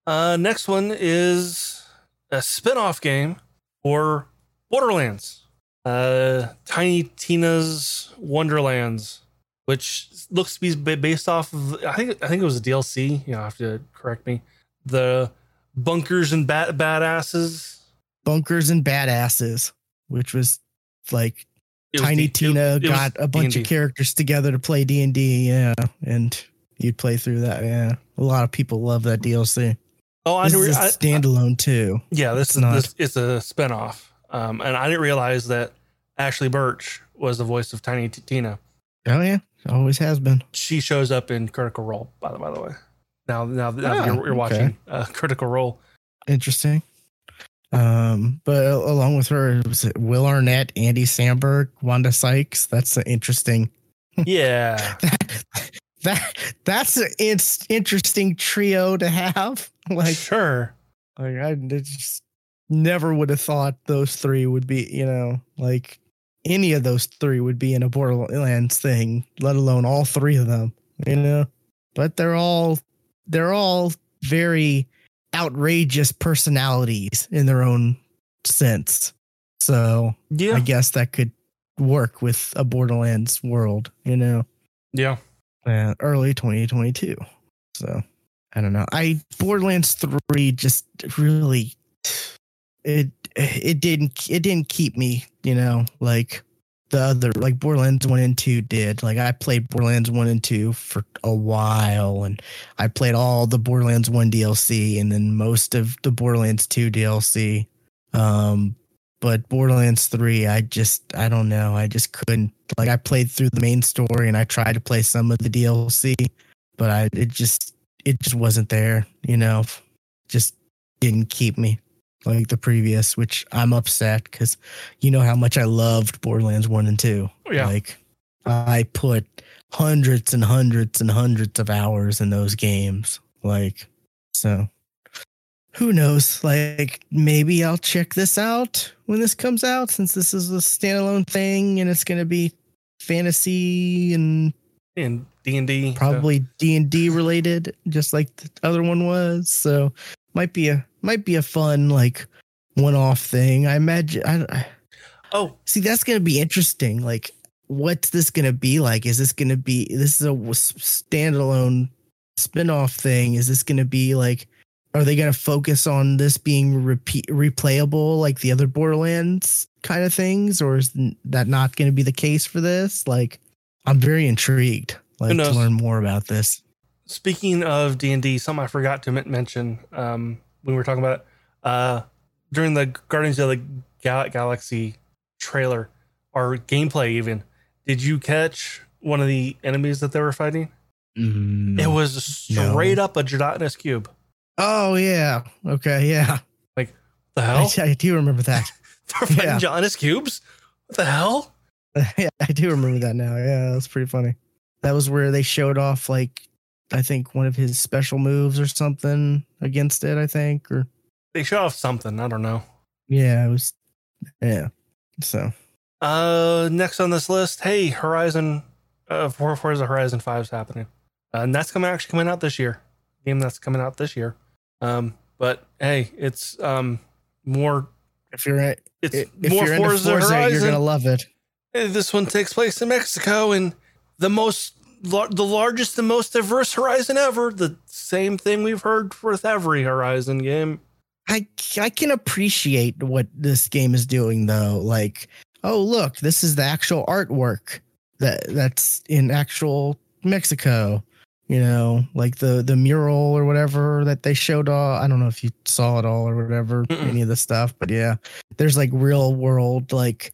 uh, next one is a spin-off game for Borderlands. Uh, Tiny Tina's Wonderlands, which looks to be based off of, I think, I think it was a D L C. You know, I have to correct me. The... Bunkers and bad badasses. Bunkers and badasses, which was like was Tiny D- Tina it, it got a bunch D and D. Of characters together to play D and D. Yeah, and you'd play through that. Yeah, a lot of people love that D L C. Oh, this I didn't. Re- is standalone I, too. Yeah, this it's is not. This, it's a spinoff, um, and I didn't realize that Ashley Birch was the voice of Tiny T- Tina. Oh yeah, always has been. She shows up in Critical Role, by the by the way. Now, now, now oh, you're, you're watching okay. uh, Critical Role. Interesting. Um, but along with her, was it Will Arnett, Andy Samberg, Wanda Sykes. That's an interesting. Yeah. that, that that's an it's interesting trio to have. Like sure. Like I just never would have thought those three would be. You know, like any of those three would be in a Borderlands thing, let alone all three of them. You know, but they're all. They're all very outrageous personalities in their own sense. So yeah. I guess that could work with a Borderlands world, you know? Yeah. Uh, early twenty twenty-two. So I don't know. I Borderlands three just really, it it didn't it didn't keep me, you know, like the other, like Borderlands one and two did. Like I played Borderlands one and two for a while, and I played all the Borderlands one D L C and then most of the Borderlands two D L C. Um, but Borderlands three, I just, I don't know. I just couldn't, like I played through the main story and I tried to play some of the D L C, but I, it just, it just wasn't there, you know, just didn't keep me like the previous, which I'm upset because you know how much I loved Borderlands one and two. Oh, yeah. Like I put hundreds and hundreds and hundreds of hours in those games. Like, so who knows? Like maybe I'll check this out when this comes out, since this is a standalone thing and it's going to be fantasy and and D and D, probably so. D and D related, just like the other one was. So might be a, might be a fun, like one-off thing. I imagine. I, I, oh, see, that's going to be interesting. Like, what's this going to be like? Is this going to be, this is a standalone spinoff thing. Is this going to be like, are they going to focus on this being repeat replayable, like the other Borderlands kind of things? Or is that not going to be the case for this? Like, I'm very intrigued, like, to learn more about this. Speaking of D and D, something I forgot to mention um, when we were talking about it, uh, during the Guardians of the Gal- Galaxy trailer or gameplay even, did you catch one of the enemies that they were fighting? Mm, it was straight no. up a gelatinous cube. Oh, yeah. Okay, yeah. Like, what the hell? I, I do remember that. They're fighting yeah. gelatinous cubes? What the hell? Yeah, I do remember that now. Yeah, that's pretty funny. That was where they showed off, like, I think one of his special moves or something against it, I think, or they show off something. I don't know. Yeah, it was. Yeah. So, uh, next on this list, hey, Horizon, uh, for Forza Horizon five is happening, uh, and that's coming actually coming out this year. Game that's coming out this year. Um, but hey, it's um more. If you're at, it's if more you're Forza, Forza Horizon, you're gonna love it. This one takes place in Mexico, and the most. The largest and most diverse Horizon ever. The same thing we've heard with every Horizon game. I, I can appreciate what this game is doing, though. Like, oh, look, this is the actual artwork that that's in actual Mexico. You know, like the, the mural or whatever that they showed off. I don't know if you saw it all or whatever, Mm-mm. any of the stuff. But, yeah, there's like real world like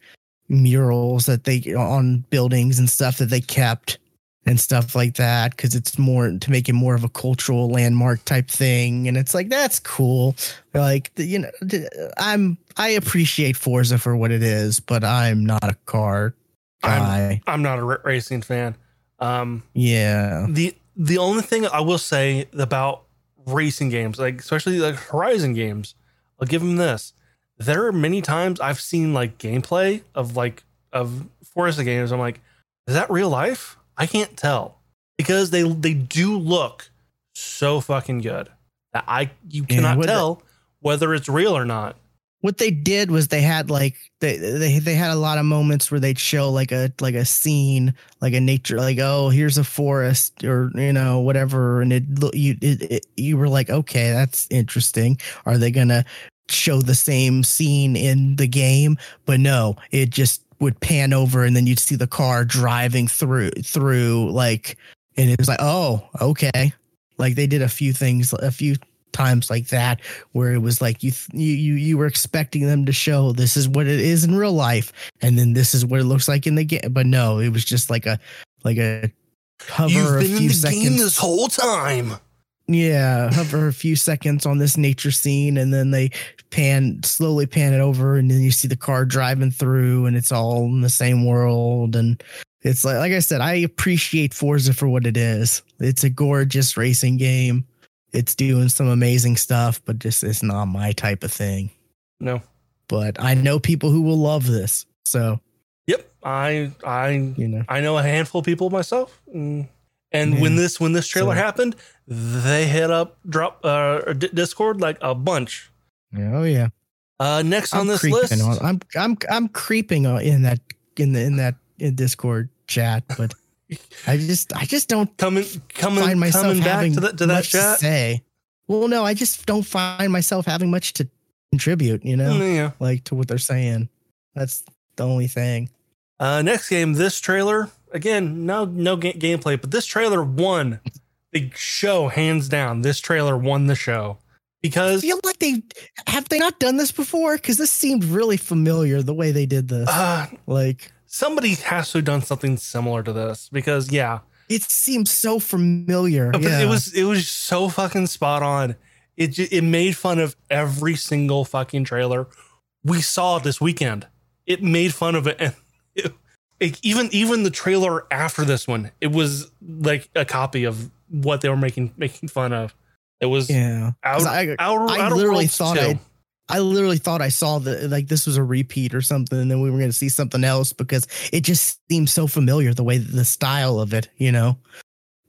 murals that they on buildings and stuff that they kept. And stuff like that, because it's more to make it more of a cultural landmark type thing. And it's like, that's cool. Like, you know, I'm I appreciate Forza for what it is, but I'm not a car guy. I'm, I'm not a r- racing fan. Um, yeah. The the only thing I will say about racing games, like especially like Horizon games, I'll give them this. There are many times I've seen like gameplay of like of Forza games. I'm like, is that real life? I can't tell because they they do look so fucking good that I you cannot tell the, whether it's real or not. What they did was they had like they, they they had a lot of moments where they'd show like a like a scene, like a nature, like, oh, here's a forest or, you know, whatever. And it you it, it, you were like, OK, that's interesting. Are they going to show the same scene in the game? But no, it just would pan over and then you'd see the car driving through through like, and it was like, oh, okay. Like they did a few things a few times like that where it was like you you you were expecting them to show this is what it is in real life and then this is what it looks like in the game, but no, it was just like a like a hover You've been a few in the seconds game this whole time. Yeah, hover a few seconds on this nature scene, and then they pan slowly pan it over, and then you see the car driving through, and it's all in the same world. And it's like, like I said, I appreciate Forza for what it is. It's a gorgeous racing game. It's doing some amazing stuff, but just it's not my type of thing. No, but I know people who will love this. So, yep, I I you know I know a handful of people myself. Mm. And yeah. when this when this trailer so, happened, they hit up drop uh, Discord like a bunch. Oh yeah. Uh, next I'm on this list, on, I'm I'm I'm creeping in that in the in that in Discord chat, but I just I just don't coming coming find myself coming back having to, the, to that much chat. To say. Well, no, I just don't find myself having much to contribute, you know, yeah. like to what they're saying. That's the only thing. Uh, next game, this trailer, again, no no ga- gameplay, but this trailer won the show, hands down. This trailer won the show. Because I feel like they have they not done this before? Because this seemed really familiar the way they did this. Uh, like somebody has to have done something similar to this because yeah, it seems so familiar. Yeah. It was it was so fucking spot on. It it made fun of every single fucking trailer we saw this weekend. It made fun of it, and it, it, even even the trailer after this one, it was like a copy of what they were making making fun of. It was yeah. Out, I, outer, I outer literally thought I, I literally thought I saw that like this was a repeat or something, and then we were going to see something else because it just seemed so familiar the way the style of it, you know,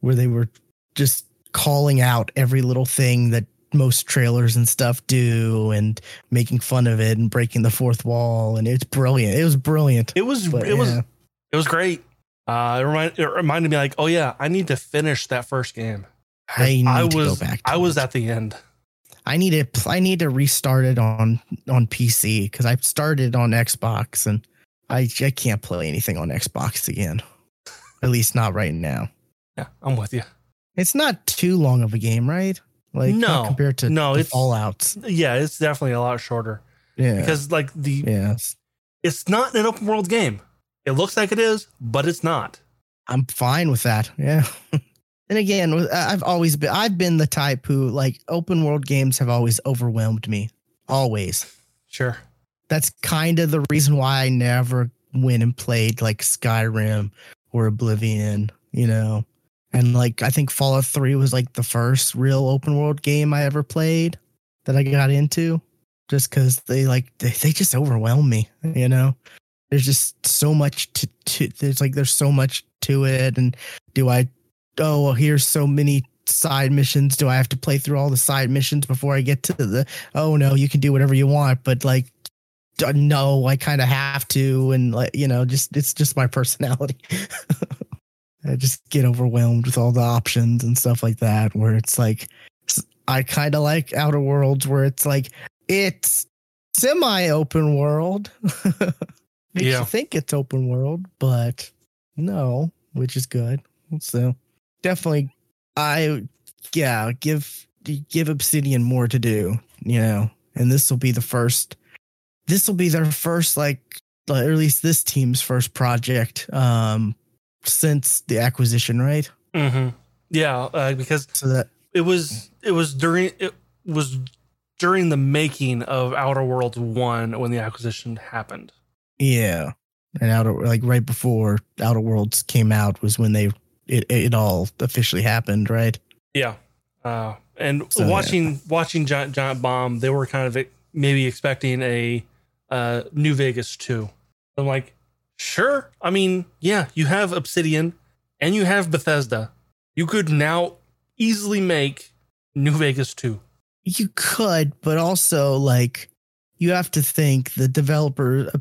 where they were just calling out every little thing that most trailers and stuff do, and making fun of it and breaking the fourth wall, and it's brilliant. It was brilliant. It was but, it yeah. was it was great. Uh, it, remind, it reminded me like, oh yeah, I need to finish that first game. I need I was, to go back. To I was it. At the end. I need to. I need to restart it on on P C because I started on Xbox and I I can't play anything on Xbox again. At least not right now. Yeah, I'm with you. It's not too long of a game, right? Like no, compared to no, it's Fallout. Yeah, it's definitely a lot shorter. Yeah, because like the yes, it's not an open world game. It looks like it is, but it's not. I'm fine with that. Yeah. And again, I've always been, I've been the type who like open world games have always overwhelmed me. Always. Sure. That's kind of the reason why I never went and played like Skyrim or Oblivion, you know, and like, I think Fallout three was like the first real open world game I ever played that I got into just because they like, they, they just overwhelm me, you know, there's just so much to, to there's like, there's so much to it. And do I, oh, well, here's so many side missions. Do I have to play through all the side missions before I get to the, oh no, you can do whatever you want, but like, no, I kind of have to. And like, you know, just, it's just my personality. I just get overwhelmed with all the options and stuff like that, where it's like, I kind of like Outer Worlds where it's like, it's semi open world. Makes yeah. you think it's open world, but no, which is good. So, definitely, I yeah give give Obsidian more to do, you know. And this will be the first. This will be their first, like, or at least this team's first project um, since the acquisition, right? Mm-hmm. Yeah, uh, because so that it was it was during it was during the making of Outer Worlds one when the acquisition happened. Yeah, and Outer like right before Outer Worlds came out was when they. It it all officially happened, right? Yeah, uh, and so, watching yeah. watching Giant Giant Bomb, they were kind of maybe expecting a uh, New Vegas two. I'm like, sure. I mean, yeah, you have Obsidian and you have Bethesda. You could now easily make New Vegas two. You could, but also like you have to think the developer, the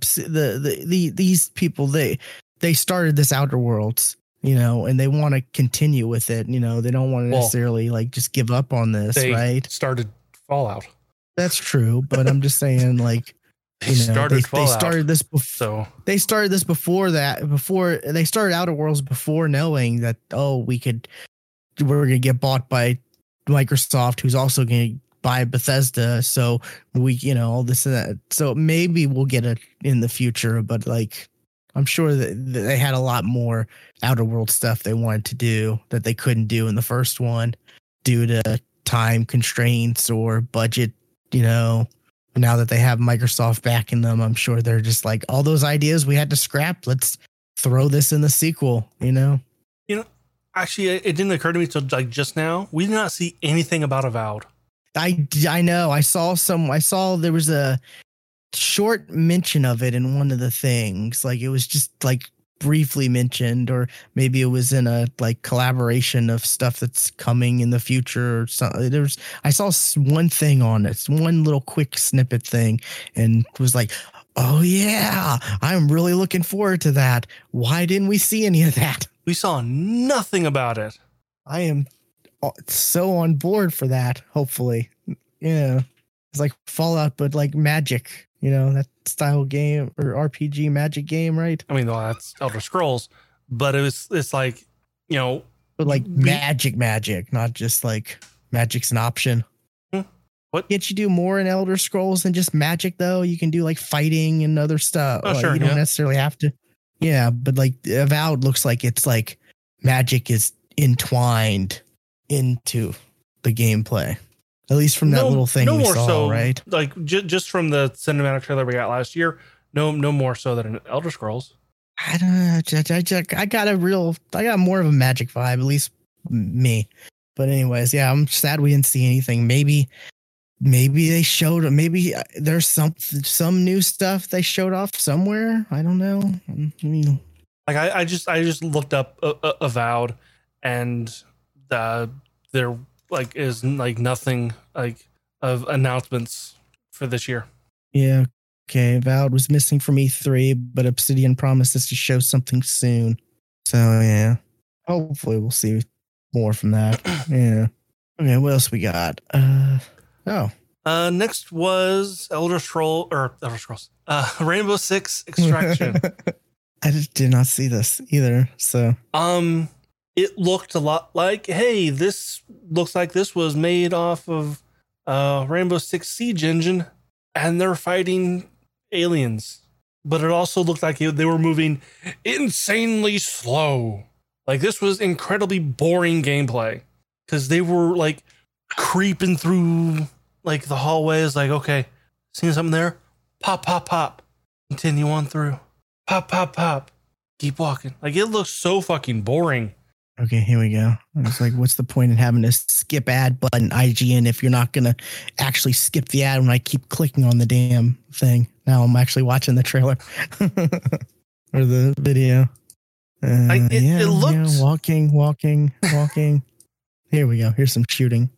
the, the these people they they started this Outer Worlds. You know, and they want to continue with it. You know, they don't want to well, necessarily like just give up on this, they right? Started Fallout. That's true, but I'm just saying, like, you know, started they, Fallout, they started this before. So. They started this before that. Before they started Outer Worlds, before knowing that oh, we could, we're gonna get bought by Microsoft, who's also gonna buy Bethesda. So we, you know, all this and that. So maybe we'll get it in the future, but like. I'm sure that they had a lot more Outer World stuff they wanted to do that they couldn't do in the first one due to time constraints or budget, you know, now that they have Microsoft backing them, I'm sure they're just like all those ideas we had to scrap. Let's throw this in the sequel, you know, you know, actually, it didn't occur to me till like just now. We did not see anything about Avowed. I, I know I saw some I saw there was a. short mention of it in one of the things, like it was just like briefly mentioned, or maybe it was in a like collaboration of stuff that's coming in the future or something. There's I saw one thing on it, one little quick snippet thing, and was like, oh yeah, I'm really looking forward to that. Why didn't we see any of that? We saw nothing about it. I am so on board for that, hopefully. Yeah. It's like Fallout, but like magic, you know, that style game or R P G magic game, right? I mean, well, that's Elder Scrolls, but it was, it's like, you know, but like be- magic, magic, not just like magic's an option. What? Can't you do more in Elder Scrolls than just magic, though? You can do like fighting and other stuff. Oh, like, sure, you don't yeah. necessarily have to. Yeah, but like Avowed looks like it's like magic is entwined into the gameplay, at least from that no, little thing no we more saw, so, right? Like j- just from the cinematic trailer we got last year, no, no more so than in Elder Scrolls. I don't know. I, I, I got a real, I got more of a magic vibe, at least me. But anyways, yeah, I'm sad we didn't see anything. Maybe. Maybe they showed, maybe there's some some new stuff they showed off somewhere. I don't know. I mean, like I, I just I just looked up uh, uh, Avowed, and uh, there like is like nothing like of announcements for this year. Yeah. Okay. Avowed was missing from E three, but Obsidian promises to show something soon. So yeah, hopefully we'll see more from that. Yeah. Okay. What else we got? Uh. Oh. Uh, next was Elder Scrolls or Elder Scrolls, uh, Rainbow Six Extraction. I just did not see this either. So, um, it looked a lot like, hey, this looks like this was made off of uh, Rainbow Six Siege Engine, and they're fighting aliens. But it also looked like they were moving insanely slow. Like this was incredibly boring gameplay because they were like creeping through. Like the hallway is like, okay, seeing something there? Pop, pop, pop. Continue on through. Pop, pop, pop. Keep walking. Like it looks so fucking boring. Okay, here we go. It's like, what's the point in having a skip ad button, I G N, if you're not going to actually skip the ad when I keep clicking on the damn thing? Now I'm actually watching the trailer or the video. Uh, I, it, yeah, it looks. Yeah, walking, walking, walking. Here we go. Here's some shooting.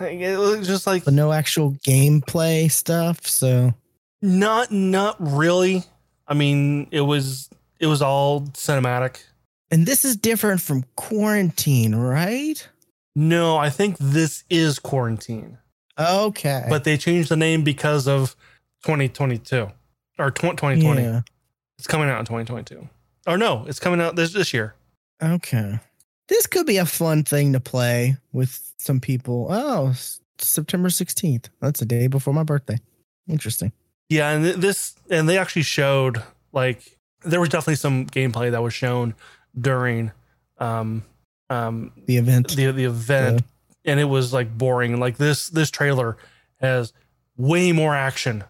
It looks just like, but no actual gameplay stuff. So not, not really. I mean, it was, it was all cinematic. And this is different from Quarantine, right? No, I think this is Quarantine. Okay. But they changed the name because of twenty twenty-two or twenty twenty. Yeah. It's coming out in twenty twenty-two. Or no, it's coming out this, this year. Okay. This could be a fun thing to play with some people. Oh, September sixteenth. That's a day before my birthday. Interesting. Yeah. And this, and they actually showed, like, there was definitely some gameplay that was shown during um, um, the event, the, the event. Yeah. And it was like boring. Like this, this trailer has way more action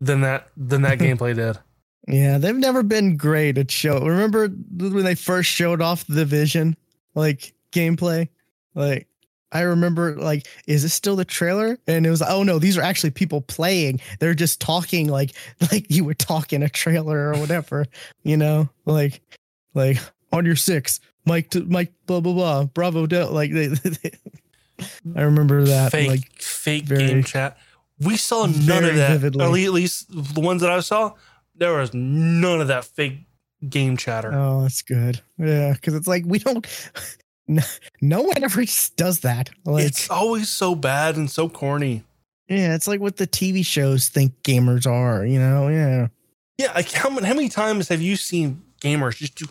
than that, than that gameplay did. Yeah. They've never been great at show. Remember when they first showed off the Vision? Like gameplay, like I remember, like, is this still the trailer? And it was, oh no, these are actually people playing. They're just talking like, like you were talking a trailer or whatever, you know, like, like on your six, Mike, to, Mike, blah, blah, blah, Bravo. Del, like they, they, I remember that fake, like, fake very, game chat. We saw none of that. Vividly. At least the ones that I saw, there was none of that fake game chatter. Oh, that's good. Yeah, because it's like we don't. No, no one ever does that. Like, it's always so bad and so corny. Yeah, it's like what the T V shows think gamers are. You know? Yeah. Yeah. Like how many how many times have you seen gamers just do?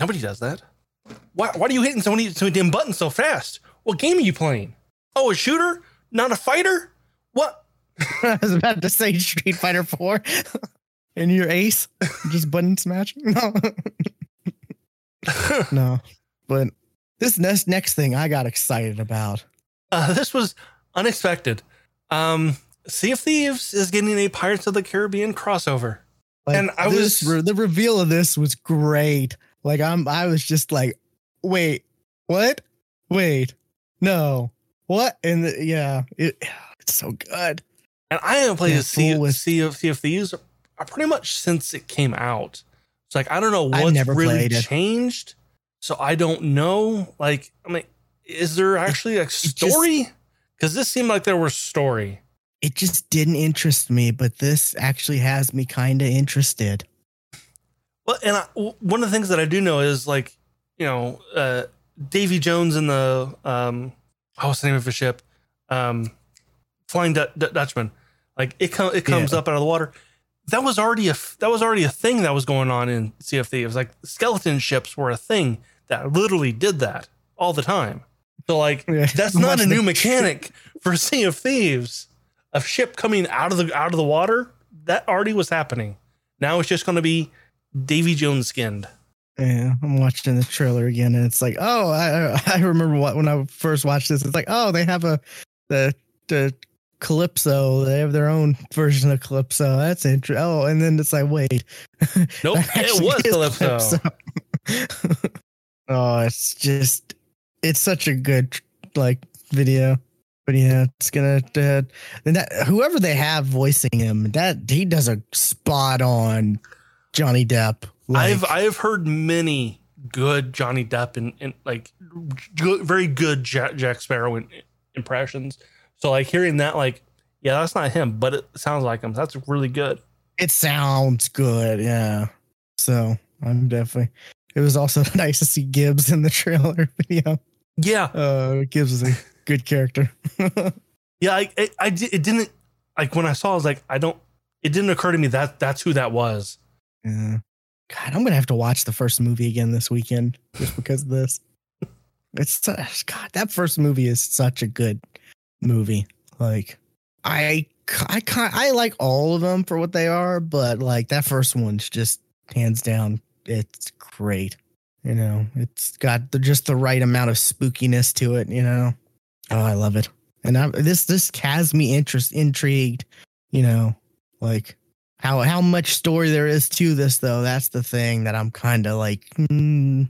Nobody does that. Why? Why are you hitting so many so many damn buttons so fast? What game are you playing? Oh, a shooter, not a fighter. What? I was about to say Street Fighter four and your ace just button smashing. No, no. But this next next thing I got excited about. Uh, this was unexpected. Um, Sea of Thieves is getting a Pirates of the Caribbean crossover, like, and I this, was the reveal of this was great. Like I'm, I was just like, wait, what? Wait, no, what? And the, yeah, it, it's so good. And I haven't played yeah, a sea, with, sea, of, sea of Thieves pretty much since it came out. It's like, I don't know what's really changed. So I don't know. Like, I mean, is there actually a story? Because this seemed like there was story. It just didn't interest me, but this actually has me kind of interested. Well, and I, one of the things that I do know is, like, you know, uh, Davy Jones and the um, oh, what's the name of the ship? Um, Flying D- D- Dutchman. Like it, com- it comes yeah. up out of the water. That was already a f- that was already a thing that was going on in C F D. It was like skeleton ships were a thing that literally did that all the time. So like yeah. that's not a new mechanic for Sea of Thieves. A ship coming out of the out of the water that already was happening. Now it's just going to be Davy Jones skinned. Yeah, I'm watching the trailer again, and it's like, oh, I I remember what when I first watched this. It's like, oh, they have a the the Calypso. They have their own version of Calypso. That's interesting. Oh, and then it's like, wait, nope, it was Calypso. Calypso. Oh, it's just. It's such a good like video, but yeah, it's gonna. Uh, and that whoever they have voicing him, that he does a spot on Johnny Depp. Like. I've I've heard many good Johnny Depp and, and like good, very good Jack, Jack Sparrow in, impressions. So like hearing that, like yeah, that's not him, but it sounds like him. That's really good. It sounds good, yeah. So I'm definitely. It was also nice to see Gibbs in the trailer video. Yeah, uh, Gibbs is a good character. yeah, I, I, I, it didn't like when I saw. I was like, I don't. It didn't occur to me that that's who that was. Yeah. God, I'm gonna have to watch the first movie again this weekend just because of this. It's uh, God, that first movie is such a good movie. Like, I, I, I like all of them for what they are, but like that first one's just hands down. It's great. You know, it's got the, just the right amount of spookiness to it, you know. Oh, I love it. And I, this this has me interest, intrigued, you know, like how how much story there is to this, though. That's the thing that I'm kind of like, mm,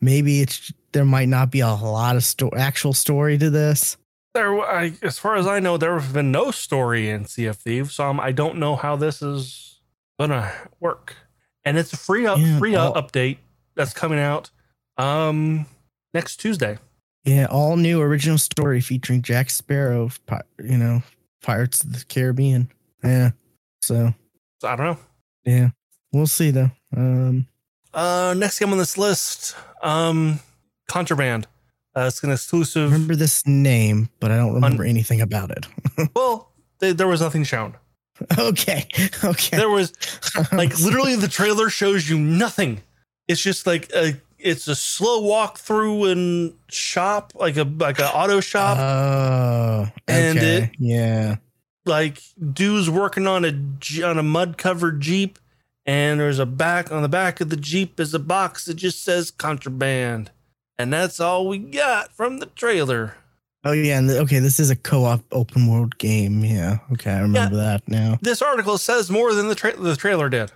maybe it's there might not be a lot of sto- actual story to this. There, I, as far as I know, there have been no story in Sea of Thieves, so I'm, I don't know how this is going to work. And it's a free up, yeah, free all, update that's coming out um, next Tuesday. Yeah, all new original story featuring Jack Sparrow, you know, Pirates of the Caribbean. Yeah, so. so I don't know. Yeah, we'll see, though. Um, uh, next game on this list, um, Contraband. Uh, it's an exclusive. I remember this name, but I don't remember un- anything about it. well, they, there was nothing shown. Okay. Okay. There was like literally the trailer shows you nothing. It's just like a, it's a slow walk through and shop like a like an auto shop. Oh. Okay. And it, yeah. Like dude's working on a on a mud covered Jeep, and there's a back on the back of the Jeep is a box that just says Contraband, and that's all we got from the trailer. Oh, yeah. And the, okay, this is a co-op open world game. Yeah. Okay, I remember yeah. that now. This article says more than the, tra- the trailer did.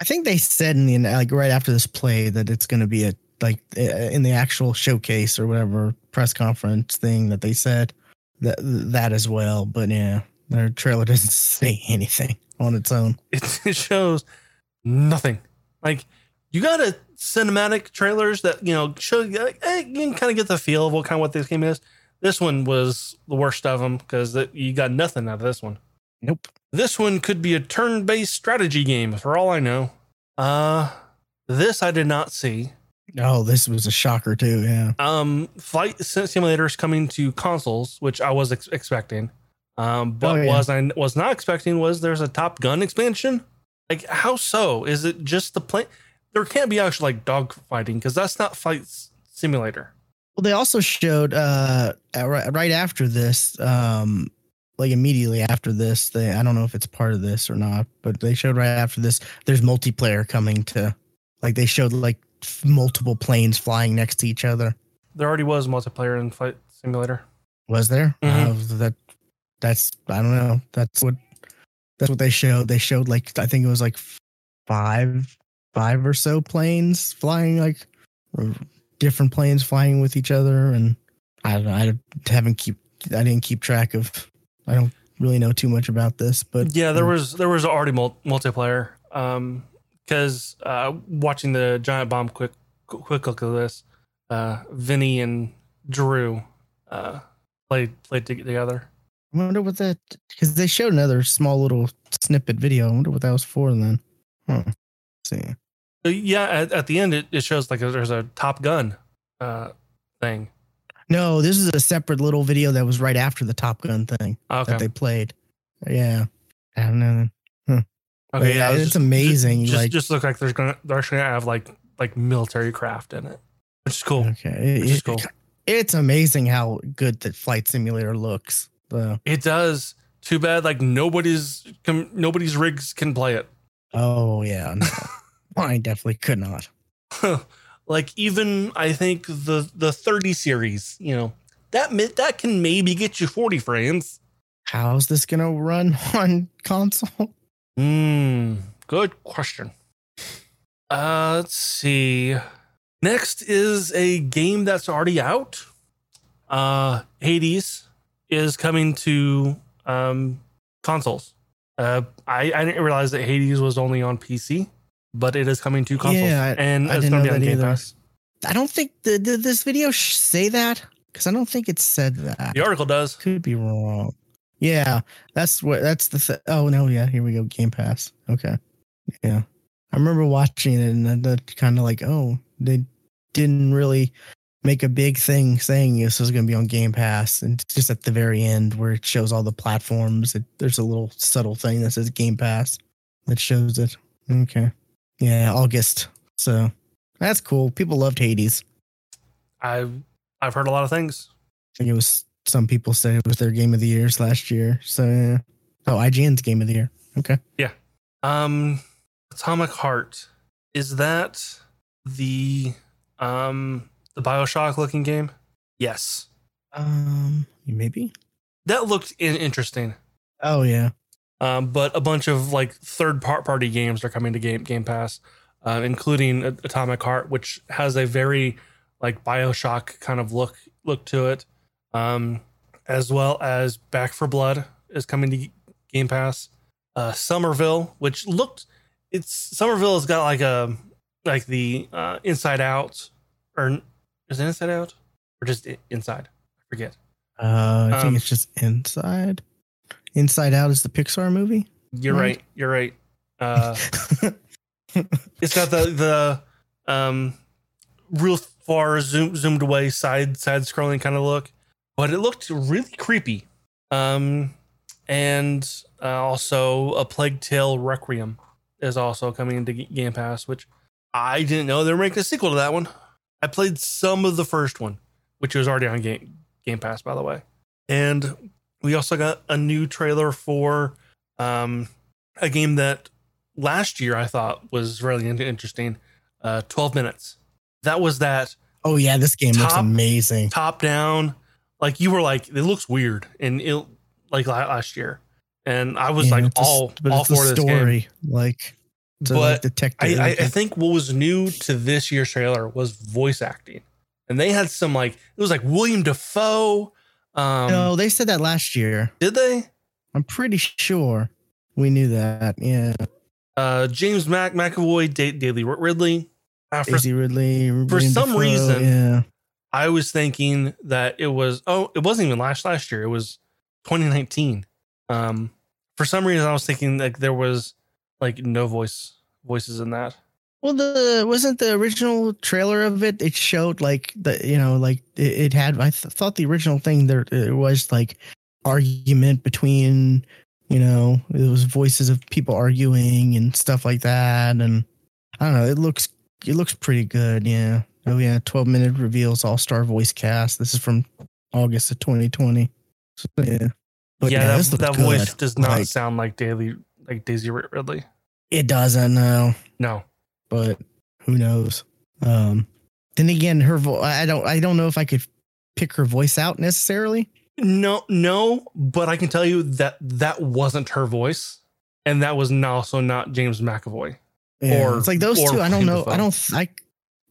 I think they said in the, like right after this play that it's going to be a like in the actual showcase or whatever press conference thing that they said that that as well. But yeah, their trailer doesn't say anything on its own. It, it shows nothing. Like you got a cinematic trailers that, you know, show like, hey, you can kind of get the feel of what kind of what this game is. This one was the worst of them because you got nothing out of this one. Nope. This one could be a turn-based strategy game, for all I know. Uh, this I did not see. Oh, this was a shocker too. Yeah. Um, Flight Simulator is coming to consoles, which I was ex- expecting. Um, but oh, yeah. was I was not expecting was there's a Top Gun expansion. Like, how so? Is it just the plane? There can't be actually like dogfighting because that's not Flight Simulator. Well, they also showed uh, right after this, um, like immediately after this, they, I don't know if it's part of this or not, but they showed right after this, there's multiplayer coming to, like they showed like multiple planes flying next to each other. There already was multiplayer in Flight Simulator. Was there? Mm-hmm. Uh, that that's, I don't know. That's what, that's what they showed. They showed like, I think it was like five, five or so planes flying like different planes flying with each other, and I don't know, I haven't keep I didn't keep track of. I don't really know too much about this, but yeah, there was there was already mul- multiplayer. Um, because uh, watching the Giant Bomb quick quick look of this, uh, Vinny and Drew uh played played together. I wonder what that because they showed another small little snippet video. I wonder what that was for. Then, huh? Let's see. Yeah, at, at the end, it, it shows like there's a Top Gun uh, thing? No, this is a separate little video that was right after the Top Gun thing okay. that they played. Yeah. I don't know. Huh. Okay, yeah, it's just amazing. Just, like, just look like there's gonna they're actually gonna have like like military craft in it, which is cool. Okay, which it, is cool. It, it's amazing how good the flight simulator looks. Though. It does. Too bad, like nobody's com- nobody's rigs can play it. Oh yeah, no. I definitely could not. Like even I think the the thirty series, you know, that that can maybe get you forty frames. How's this gonna run on console? Hmm. Good question. Uh, let's see. Next is a game that's already out. Uh, Hades is coming to um, consoles. Uh, I, I didn't realize that Hades was only on P C, but it is coming to consoles. Yeah, I, and I it's going to be on Game Pass. I don't think the, the, this video sh- say that because I don't think it said that. The article does. Could be wrong. Yeah, that's what that's the th- oh no yeah here we go Game Pass okay yeah I remember watching it and that kind of like oh they didn't really make a big thing saying this was going to be on Game Pass, and it's just at the very end where it shows all the platforms it, there's a little subtle thing that says Game Pass that shows it. Okay, yeah, August, so that's cool. People loved Hades. I've I've heard a lot of things. I think it was. Some people said it was their game of the year last year. So, yeah. Oh, I G N's game of the year. Okay. Yeah. Um, Atomic Heart. Is that the um the BioShock looking game? Yes. Um, maybe. That looked in- interesting. Oh yeah. Um, but a bunch of like third party games are coming to Game Game Pass, uh, including Atomic Heart, which has a very like BioShock kind of look look to it. Um, as well as Back four Blood is coming to Game Pass. Uh, Somerville, which looked, it's Somerville has got like a like the uh, Inside Out, or is it Inside Out or just Inside? I forget. Uh, I um, think it's just Inside. Inside Out is the Pixar movie. You're right. right you're right. Uh, it's got the the um real far zoom, zoomed away side side scrolling kind of look. But it looked really creepy. Um, and uh, also a Plague Tale Requiem is also coming into Game Pass, which I didn't know they were making a sequel to that one. I played some of the first one, which was already on Game, Game Pass, by the way. And we also got a new trailer for um, a game that last year I thought was really interesting, uh, twelve minutes. That was that. Oh, yeah, this game top, looks amazing. Top down. Like you were like, it looks weird, and it like last year, and I was yeah, like all a, all for this story. Game. Like, but like detective. I, I, I think what was new to this year's trailer was voice acting, and they had some like it was like William Dafoe. Um, no, they said that last year. Did they? I'm pretty sure we knew that. Yeah. Uh, James Mac McAvoy, da- Daily Ridley, uh, for, Daisy Ridley. William for some Dafoe, reason, yeah. I was thinking that it was, oh, it wasn't even last last year. It was twenty nineteen. Um, for some reason, I was thinking like there was like no voice voices in that. Well, the wasn't the original trailer of it. It showed like the, you know, like it, it had, I th- thought the original thing there it was like argument between, you know, it was voices of people arguing and stuff like that. And I don't know, it looks, it looks pretty good. Yeah. Oh, yeah. twelve minute reveals all-star voice cast. This is from August of twenty twenty. So, yeah. But, yeah, yeah, that, that voice does not like, sound like Daily, like Daisy Ridley. It doesn't, no. No. But who knows? Um, then again, her vo- I don't I don't know if I could pick her voice out necessarily. No, no. But I can tell you that that wasn't her voice. And that was also not James McAvoy. Yeah, or, it's like those two. I don't know. I don't... I.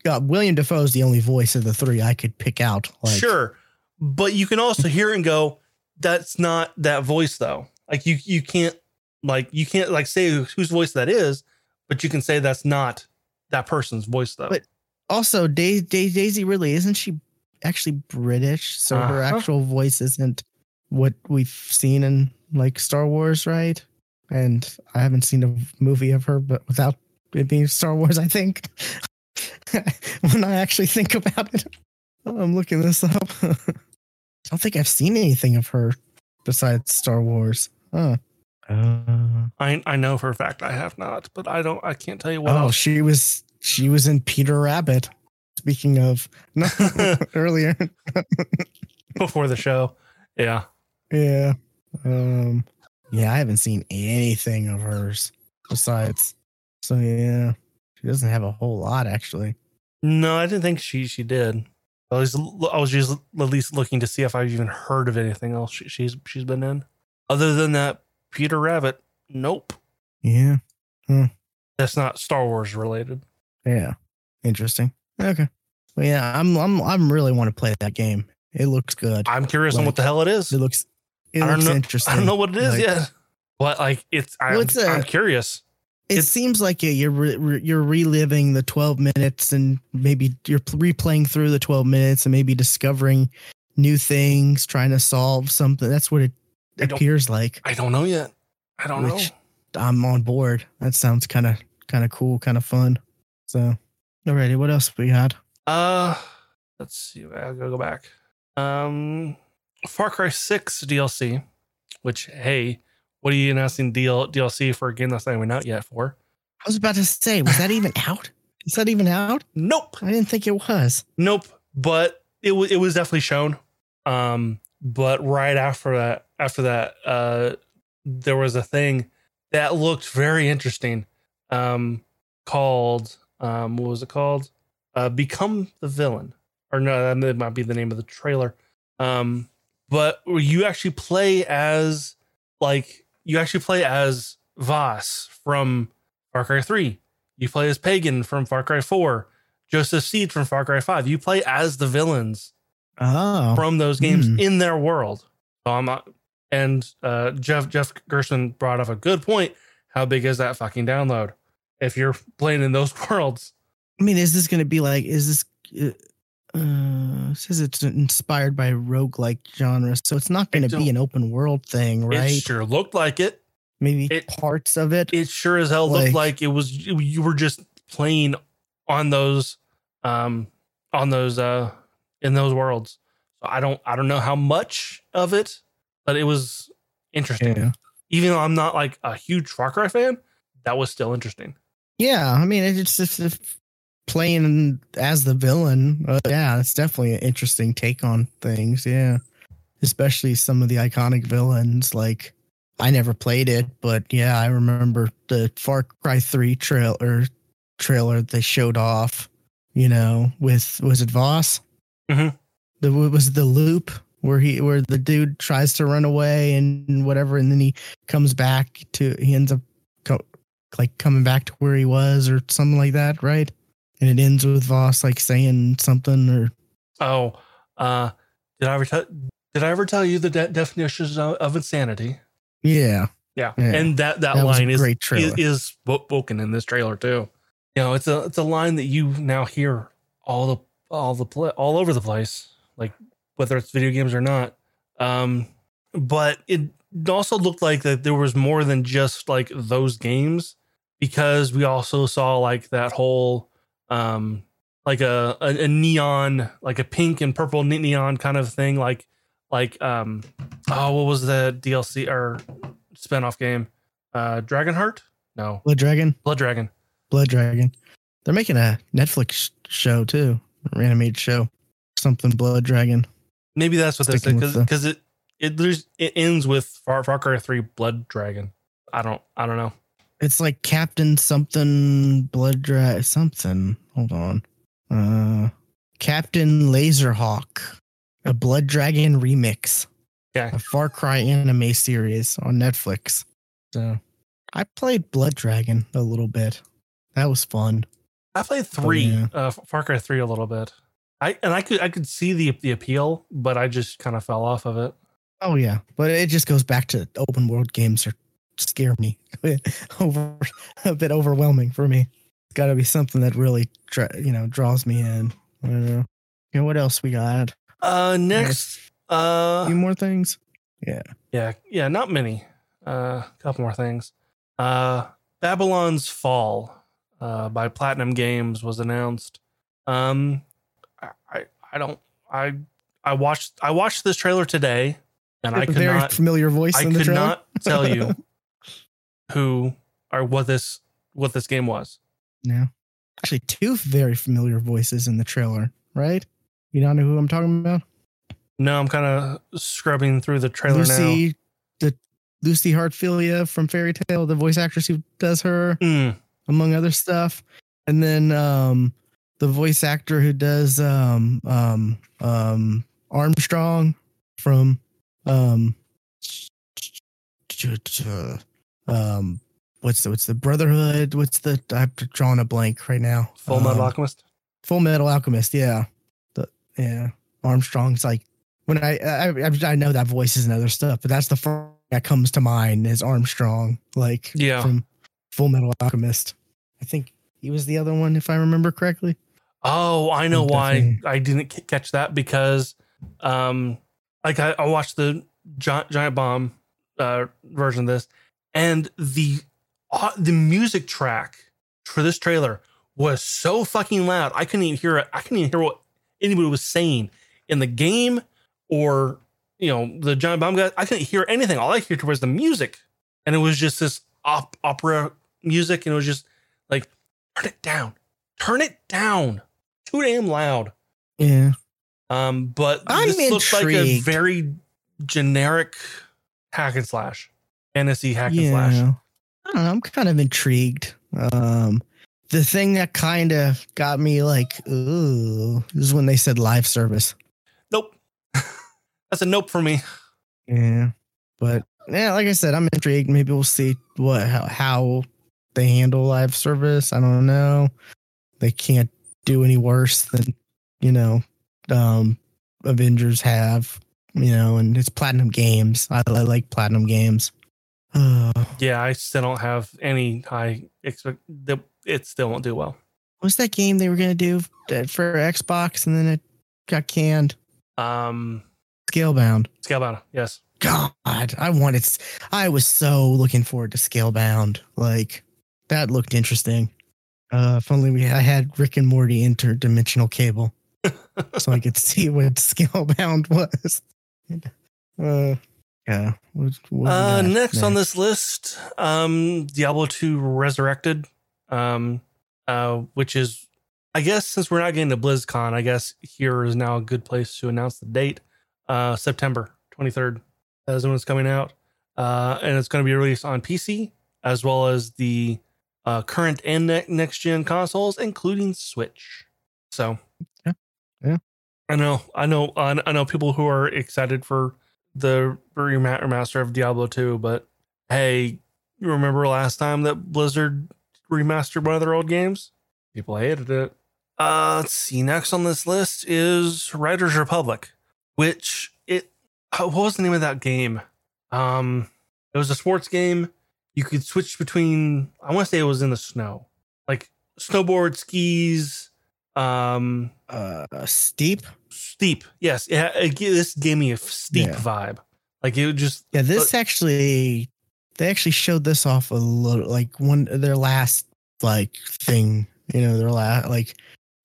Uh, William Dafoe is the only voice of the three I could pick out. Like. Sure. But you can also hear and go, that's not that voice though. Like you, you can't like, you can't like say whose voice that is, but you can say that's not that person's voice though. But also Day, Day, Daisy Ridley, isn't she actually British? So uh-huh. her actual voice isn't what we've seen in like Star Wars. Right. And I haven't seen a movie of her, but without it being Star Wars, I think. When I actually think about it, I'm looking this up. I don't think I've seen anything of her besides Star Wars. Huh. Uh, I I know for a fact I have not, but I don't. I can't tell you what. Oh, else. she was she was in Peter Rabbit. Speaking of no, earlier, before the show, yeah, yeah, um, yeah. I haven't seen anything of hers besides. So yeah, she doesn't have a whole lot actually. No, I didn't think she she did. I was I was just at least looking to see if I've even heard of anything else she, she's she's been in. Other than that, Peter Rabbit. Nope. Yeah. Hmm. That's not Star Wars related. Yeah. Interesting. Okay. Well, yeah, I'm I'm I'm really want to play that game. It looks good. I'm curious like, on what the hell it is. It looks. It I don't looks know, interesting. I don't know what it is like, yet. But like it's. I'm, well, it's a, I'm curious. It it's, seems like you're re, you're reliving the twelve minutes, and maybe you're replaying through the twelve minutes, and maybe discovering new things, trying to solve something. That's what it appears like. I don't know yet. I don't know. I'm on board. That sounds kind of kind of cool, kind of fun. So. Alrighty, what else we had? Uh, let's see. I'll go back. Um, Far Cry six D L C, which, hey, what are you announcing D L C for a game that's not even out yet for? I was about to say, was that even out? Is that even out? Nope. I didn't think it was. Nope. But it was it was definitely shown. Um, but right after that, after that, uh, there was a thing that looked very interesting. Um, called. Um, what was it called? Uh, Become the Villain. Or no, that might be the name of the trailer. Um, but you actually play as, like, you actually play as Voss from Far Cry three. You play as Pagan from Far Cry four. Joseph Seed from Far Cry five. You play as the villains oh. from those games mm. in their world. So I'm not, and uh, Jeff Jeff Gerson brought up a good point. How big is that fucking download? If you're playing in those worlds, I mean, is this going to be like, is this, uh, it says it's inspired by roguelike genre. So it's not going to be an open world thing, right? It sure looked like it. Maybe it, parts of it. It sure as hell like, looked like it was, you were just playing on those, um, on those, uh, in those worlds. So I don't, I don't know how much of it, but it was interesting. Yeah. Even though I'm not like a huge Far Cry fan, that was still interesting. Yeah, I mean, it's just it's playing as the villain. Uh, yeah, it's definitely an interesting take on things. Yeah, especially some of the iconic villains. Like, I never played it, but yeah, I remember the Far Cry three trailer trailer they showed off. You know, with was it Voss? Mm-hmm. The was it the loop where he where the dude tries to run away and whatever, and then he comes back to he ends up. Co- like coming back to where he was or something like that, right? And it ends with Voss like saying something or oh, uh, did I ever tell did I ever tell you the de- definitions of, of insanity? Yeah. yeah, yeah, and that that, that line is great is, is spoken in this trailer too. You know, it's a it's a line that you now hear all the all the pla- all over the place, like whether it's video games or not. Um, but it also looked like that there was more than just like those games. Because we also saw like that whole, um, like a, a a neon, like a pink and purple neon kind of thing. Like, like um, oh, what was the D L C or spinoff game? Uh, Dragonheart? No, Blood Dragon. Blood Dragon. Blood Dragon. They're making a Netflix show too, an animated show, something Blood Dragon. Maybe that's what they said because it it there's it ends with Far Far Cry three Blood Dragon. I don't I don't know. It's like Captain something Blood Dragon something. Hold on. Uh, Captain Laserhawk, a Blood Dragon remix. Yeah. A Far Cry anime series on Netflix. So I played Blood Dragon a little bit. That was fun. I played three, yeah. uh, Far Cry three a little bit. I and I could I could see the the appeal, but I just kind of fell off of it. Oh yeah, but it just goes back to open world games are scare me over a bit overwhelming for me. It's got to be something that really tra- you know draws me in. I don't know. You know what else we got? Uh, next, a uh, few more things. Yeah, yeah, yeah. Not many. Uh, a couple more things. Uh, Babylon's Fall, uh, by Platinum Games was announced. Um, I I don't I I watched I watched this trailer today, and I could very not, familiar voice. I in the could trailer. not tell you who or what this what this game was. No, actually, two very familiar voices in the trailer. Right? You don't know who I'm talking about? No, I'm kind of scrubbing through the trailer Lucy, now. The Lucy Hartfilia from Fairy Tale, the voice actress who does her, mm. among other stuff. And then um, the voice actor who does um, um, um, Armstrong from um, um, what's the what's the Brotherhood? What's the I'm drawing a blank right now. Full Metal um, Alchemist. Full Metal Alchemist, yeah, the, yeah. Armstrong's like when I, I I know that voice is another stuff, but that's the first thing that comes to mind is Armstrong, like yeah. from Full Metal Alchemist. I think he was the other one, if I remember correctly. Oh, I know Definitely. why I didn't catch that because, um, like I, I watched the Giant, Giant Bomb uh, version of this, and the uh, the music track for this trailer was so fucking loud. I couldn't even hear it. I couldn't even hear what anybody was saying in the game or, you know, the John Bomb guy. I couldn't hear anything. All I heard was the music. And it was just this op- opera music. And it was just like, turn it down. Turn it down. Too damn loud. Yeah. Um, but I'm this intrigued. Looks like a very generic hack and slash. N S E hack yeah. and slash. I don't know. I'm kind of intrigued. Um, The thing that kind of got me like, ooh, is when they said live service. Nope. That's a nope for me. Yeah. But yeah, like I said, I'm intrigued. Maybe we'll see what how, how they handle live service. I don't know. They can't do any worse than, you know, um, Avengers have, you know, and it's Platinum Games. I, I like Platinum Games. Uh, yeah, I still don't have any high expect. The, it still won't do well. What's that game they were going to do for Xbox and then it got canned? Um, Scalebound. Scalebound, yes. God, I wanted. I was so looking forward to Scalebound. Like, that looked interesting. Uh, if only we, I had Rick and Morty interdimensional cable so I could see what Scalebound was. Uh, yeah. What, what uh, next, next on this list, um, Diablo two Resurrected. Um, uh, which is, I guess, since we're not getting to BlizzCon, I guess here is now a good place to announce the date. Uh, September twenty-third is when it's coming out. Uh, and it's going to be released on P C as well as the uh, current and ne- next gen consoles, including Switch. So, yeah, yeah. I know, I know, I know people who are excited for the remaster of Diablo two, but hey, you remember last time that Blizzard remastered one of their old games? People hated it. Uh, let's see. Next on this list is Riders Republic, which it. What was the name of that game? Um, it was a sports game. You could switch between. I want to say it was in the snow, like snowboard, skis. Um, uh, steep. Steep. Yes. Yeah. It, it, this gave me a steep yeah. vibe. Like it would just. Yeah. This uh, actually. They actually showed this off a little, like one their last like thing, you know, their last like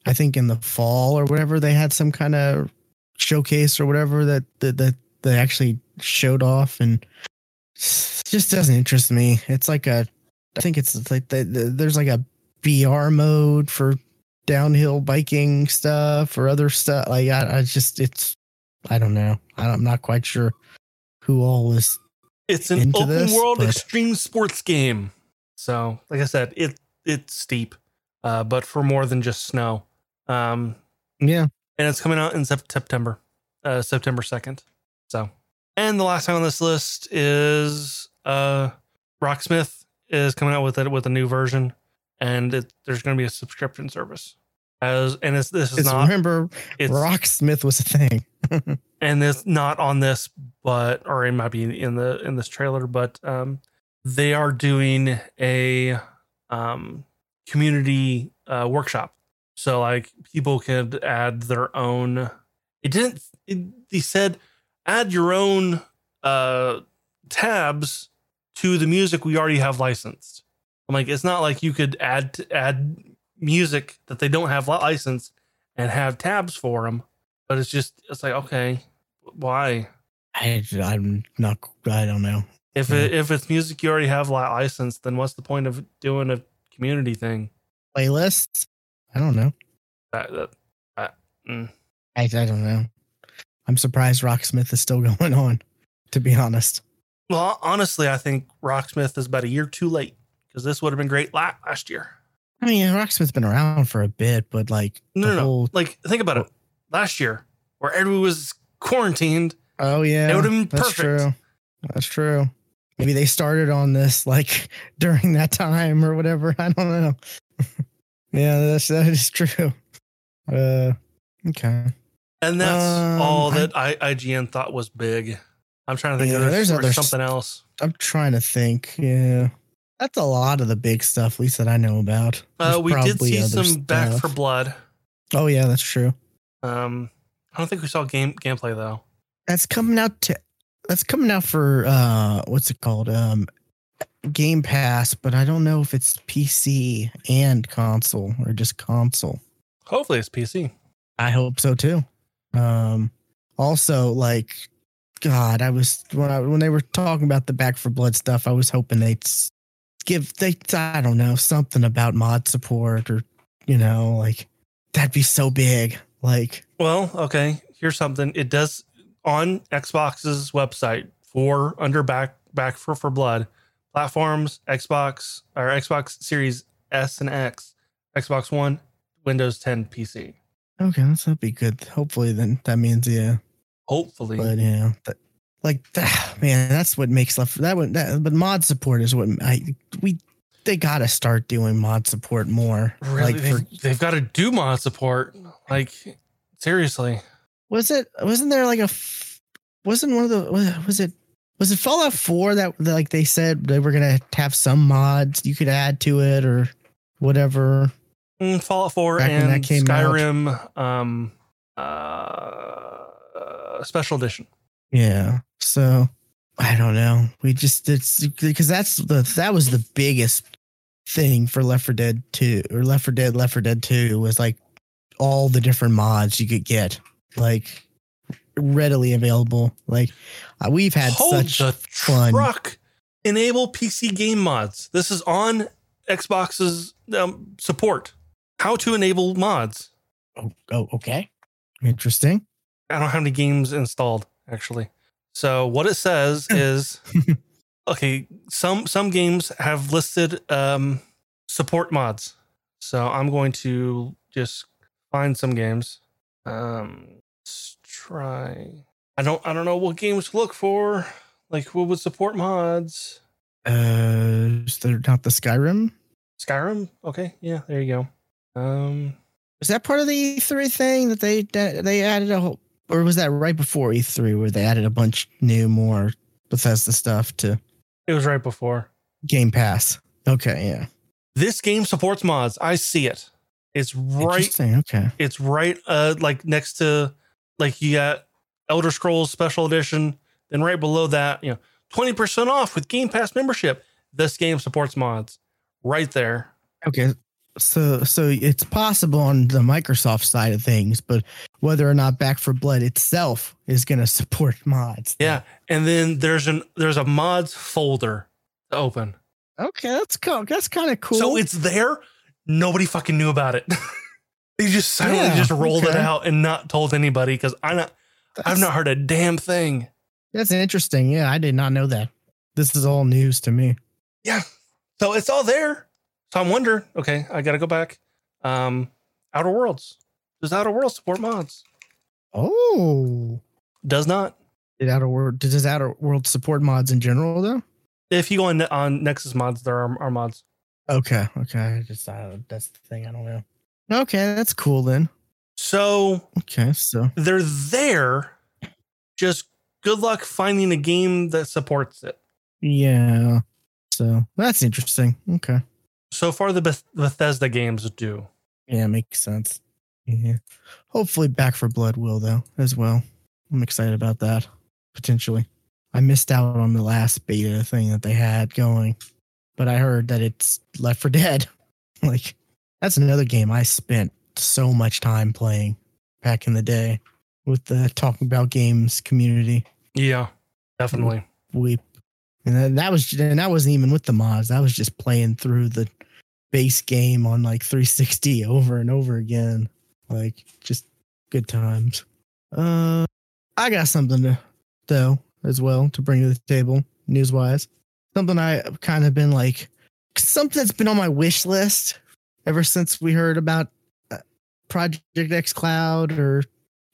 I think in the fall or whatever they had some kind of showcase or whatever that that, that they actually showed off, and it just doesn't interest me. It's like a, I think it's like the, the, there's like a B R mode for downhill biking stuff or other stuff. Like I, I just it's I don't know. I, I'm not quite sure who all is. It's an open this, world but... extreme sports game. So, like I said, it it's steep, uh, but for more than just snow. Um, yeah. And it's coming out in September, uh, September second. So, and the last time on this list is uh, Rocksmith is coming out with it with a new version, and it, there's going to be a subscription service. As and it's this is it's, not remember it's, Rocksmith was a thing. And it's not on this, but or it might be in the in this trailer, but um, they are doing a um, community uh, workshop, so like people could add their own. It didn't. It, they said add your own uh, tabs to the music we already have licensed. I'm like, it's not like you could add add music that they don't have licensed and have tabs for them. But it's just, it's like, okay, why? I, I'm not, I don't know. If yeah. it, if it's music you already have licensed, then what's the point of doing a community thing? Playlists? I don't know. That, that, that, mm. I I don't know. I'm surprised Rocksmith is still going on, to be honest. Well, honestly, I think Rocksmith is about a year too late because this would have been great last year. I mean, Rocksmith's been around for a bit, but like... No, no, whole... no. Like, think about it. Last year, where everyone was quarantined. Oh, yeah. It would have been that's perfect. True. That's true. Maybe they started on this like during that time or whatever. I don't know. Yeah, that's, that is true. Uh, okay. And that's um, all that I, I G N thought was big. I'm trying to think yeah, of there's, there's other something st- else. I'm trying to think. Yeah. That's a lot of the big stuff, at least that I know about. Uh, we did see some stuff. Back for Blood. Oh, yeah, that's true. Um, I don't think we saw game gameplay, though. That's coming out to that's coming out for uh, what's it called? Um, Game Pass, but I don't know if it's P C and console or just console. Hopefully it's P C. I hope so too. Um, also, like, God, I was when I when they were talking about the Back for Blood stuff, I was hoping they'd give they I don't know something about mod support or you know like that'd be so big. Like, well, okay, here's something. It does. On Xbox's website for under back back for, for blood platforms, Xbox or Xbox Series S and X, Xbox One, Windows ten P C. Okay, that's that'd be good. Hopefully, then that means yeah. Hopefully, but yeah, but, like that man. That's what makes left that one. That, but mod support is what I we they got to start doing mod support more. Really, like they've, for, they've got to do mod support. Like seriously. Was it, wasn't there like a, wasn't one of the, was it, was it Fallout four that like they said they were going to have some mods you could add to it or whatever? Mm, Fallout four and Skyrim um, uh, uh, Special Edition. Yeah. So I don't know. We just, it's because that's the, that was the biggest thing for Left four Dead two or Left four Dead, Left four Dead two was like all the different mods you could get. Like readily available. Like uh, we've had Hold such the fun. Truck. Enable P C game mods. This is on Xbox's um, support. How to enable mods. Oh, oh, okay. Interesting. I don't have any games installed actually. So what it says is, okay, some some games have listed um, support mods. So I'm going to just find some games. Um. Let's try. I don't. I don't know what games to look for. Like, what would support mods? Uh, they're not the Skyrim. Skyrim. Okay. Yeah. There you go. Um, is that part of the E three thing that they that they added a whole, or was that right before E three where they added a bunch new more Bethesda stuff to? It was right before Game Pass. Okay. Yeah. This game supports mods. I see it. It's right. Okay. It's right. Uh, like next to, like you got Elder Scrolls Special Edition. Then right below that, you know, twenty percent off with Game Pass membership. This game supports mods. Right there. Okay. So, so it's possible on the Microsoft side of things, but whether or not Back for Blood itself is going to support mods. Yeah, and then there's an there's a mods folder to open. Okay, that's cool. That's kind of cool. So it's there. Nobody fucking knew about it. They just silently yeah, just rolled okay. it out and not told anybody because I'm not, that's, I've not heard a damn thing. That's interesting. Yeah, I did not know that. This is all news to me. Yeah. So it's all there. So I'm wondering, okay, I got to go back. Um, Outer Worlds. Does Outer Worlds support mods? Oh. Does not. Did Outer World, does Outer Worlds support mods in general, though? If you go on, on Nexus mods, there are, are mods. Okay. Okay. Just uh, that's the thing. I don't know. Okay, that's cool then. So okay, so they're there. Just good luck finding a game that supports it. Yeah. So that's interesting. Okay. So far, the Beth- Bethesda games do. Yeah, makes sense. Yeah. Hopefully, Back for Blood will though as well. I'm excited about that potentially. I missed out on the last beta thing that they had going. But I heard that it's Left four Dead. Like, that's another game I spent so much time playing back in the day. with the Talking About Games community. Yeah, definitely. Weep. And that was, and that wasn't even with the mods. That was just playing through the base game on like three sixty over and over again. Like, just good times. Uh, I got something to, though, as well to bring to the table, news wise. Something I kind of been like, something that's been on my wish list ever since we heard about Project X Cloud or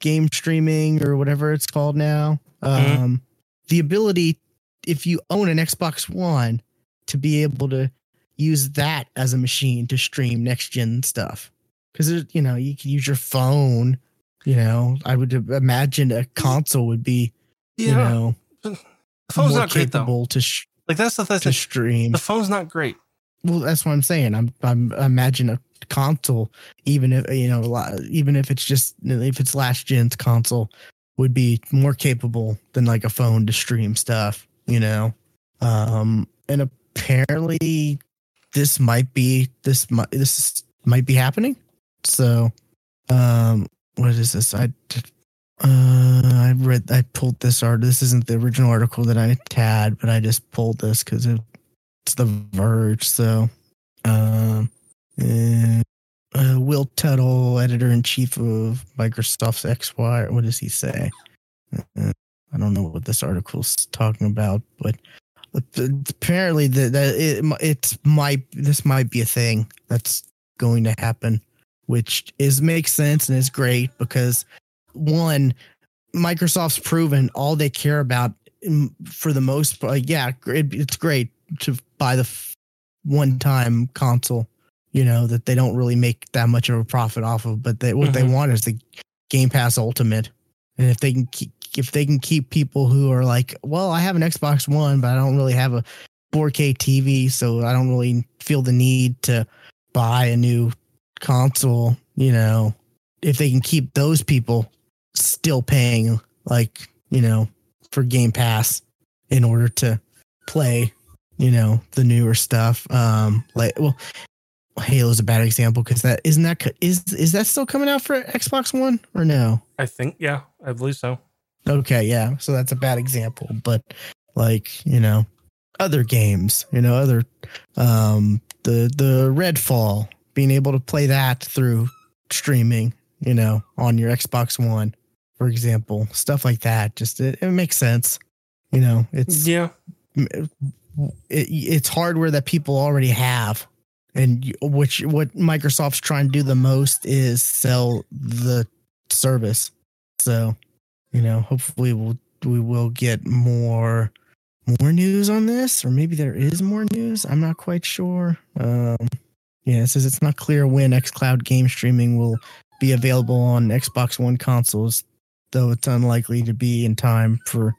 game streaming or whatever it's called now. Mm-hmm. Um, the ability, if you own an Xbox One, to be able to use that as a machine to stream next gen stuff. Because, you know, you can use your phone. You know, I would imagine a console would be, yeah. you know, the phone's not capable great, though. To sh- like that's the thing to stream. The phone's not great. Well, that's what I'm saying. I'm I'm I imagine a console, even if you know, even if it's just if it's last gen's console, would be more capable than like a phone to stream stuff. You know, um, and apparently this might be this might this might be happening. So, um. What is this? I uh, I read. I pulled this article. This isn't the original article that I had, but I just pulled this because it, it's The Verge. So, um, and, uh, Will Tuttle, editor in chief of Microsoft's X Y. What does he say? Uh, I don't know what this article's talking about, but apparently the, the it it's might this might be a thing that's going to happen. Which is makes sense and is great because, one, Microsoft's proven all they care about for the most part. Yeah, it, it's great to buy the f- one-time console, you know, that they don't really make that much of a profit off of. But they, what mm-hmm. they want is the Game Pass Ultimate, and if they can keep, if they can keep people who are like, well, I have an Xbox One, but I don't really have a four K T V, so I don't really feel the need to buy a new console, you know, if they can keep those people still paying, like, you know, for Game Pass in order to play, you know, the newer stuff. Um, like, well, Halo's a bad example because that isn't that is is that still coming out for Xbox One or no? I think yeah, I believe so. Okay, yeah, so that's a bad example, but like, you know, other games, you know, other um, the the Redfall. Being able to play that through streaming, you know, on your Xbox One, for example, stuff like that. Just it, it makes sense, you know. It's yeah, it, it's hardware that people already have, and you, which what Microsoft's trying to do the most is sell the service. So, you know, hopefully we'll we will get more more news on this, or maybe there is more news. I'm not quite sure. Um, Yeah, it says it's not clear when xCloud game streaming will be available on Xbox One consoles, though it's unlikely to be in time for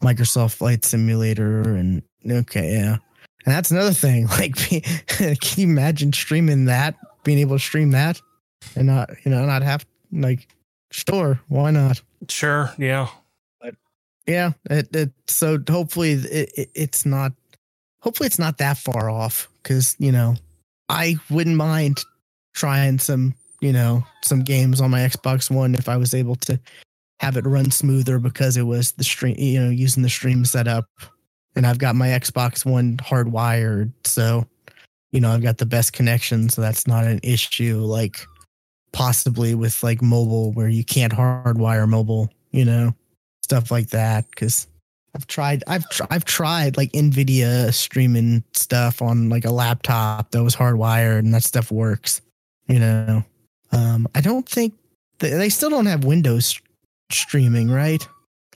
Microsoft Flight Simulator. And okay, yeah, and that's another thing. Like, can you imagine streaming that, being able to stream that, and not, you know, not have like, sure, why not? Sure, yeah, but yeah, it, it so hopefully it, it it's not, hopefully it's not that far off because you know. I wouldn't mind trying some, you know, some games on my Xbox One if I was able to have it run smoother because it was the stream, you know, using the stream setup. And I've got my Xbox One hardwired, so you know I've got the best connection, so that's not an issue. Like possibly with like mobile where you can't hardwire mobile, you know, stuff like that. Because I've tried, I've, tr- I've tried like NVIDIA streaming stuff on like a laptop that was hardwired and that stuff works, you know? Um, I don't think th- they still don't have Windows st- streaming, right?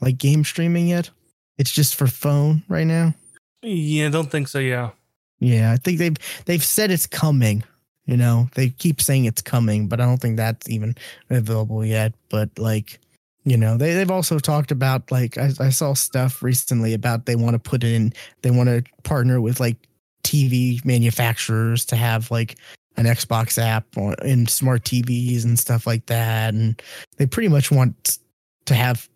Like game streaming yet. It's just for phone right now. Yeah. I don't think so. Yeah. Yeah. I think they've, they've said it's coming, you know, they keep saying it's coming, but I don't think that's even available yet. But like, you know, they, they've also talked about, like, I, I saw stuff recently about they want to put in, they want to partner with, like, T V manufacturers to have, like, an Xbox app or, and smart T Vs and stuff like that. And they pretty much want to have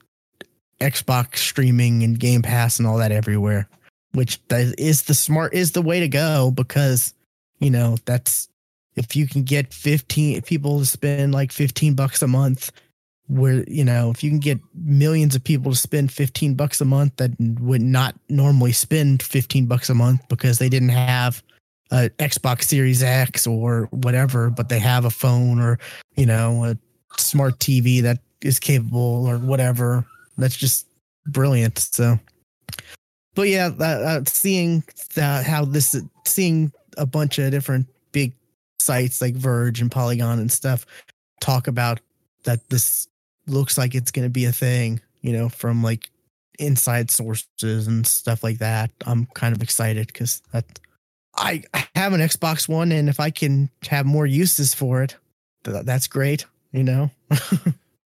Xbox streaming and Game Pass and all that everywhere, which is the smart, is the way to go because, you know, that's, if you can get fifteen people to spend, like, fifteen bucks a month where, you know, if you can get millions of people to spend fifteen bucks a month that would not normally spend fifteen bucks a month because they didn't have a Xbox Series X or whatever, but they have a phone or, you know, a smart T V that is capable or whatever. That's just brilliant. So, but yeah, uh, uh, seeing that, how this, seeing a bunch of different big sites like Verge and Polygon and stuff talk about that this looks like it's going to be a thing, you know, from like inside sources and stuff like that. I'm kind of excited because I have an Xbox One, and if I can have more uses for it, th- that's great. You know,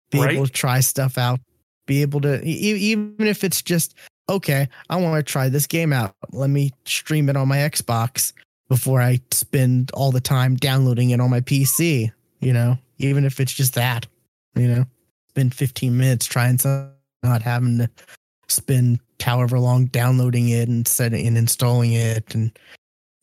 be right? able to try stuff out, be able to, e- even if it's just, okay, I want to try this game out. Let me stream it on my Xbox before I spend all the time downloading it on my P C, you know, even if it's just that. You know, spend fifteen minutes trying something, not having to spend however long downloading it and setting and installing it and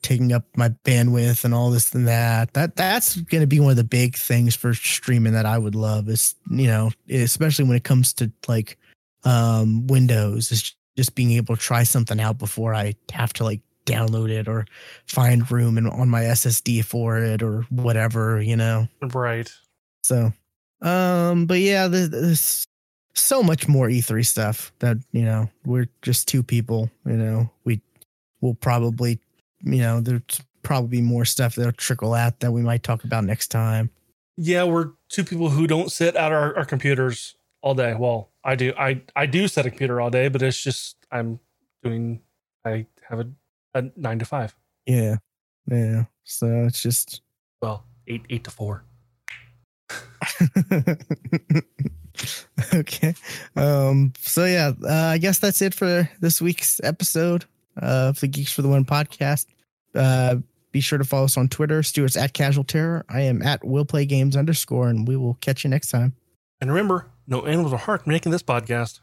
taking up my bandwidth and all this and that. That that's going to be one of the big things for streaming that I would love is, you know, especially when it comes to like um, Windows, is just being able to try something out before I have to like download it or find room and on my S S D for it or whatever, you know. Right. So. Um, but yeah, there's, there's so much more E three stuff that, you know, we're just two people, you know, we will probably, you know, there's probably more stuff that'll trickle out that we might talk about next time. Yeah. We're two people who don't sit at our, our computers all day. Well, I do, I, I do sit at a computer all day, but it's just, I'm doing, I have a, a nine to five. Yeah. Yeah. So it's just, well, eight, eight to four. Okay. Um, so yeah, uh, I guess that's it for this week's episode uh, of the Geeks for the Win podcast. Uh, be sure to follow us on Twitter. Stuart's at Casual Terror. I am at WillPlayGames underscore, and we will catch you next time. And remember, no animals are harmed making this podcast.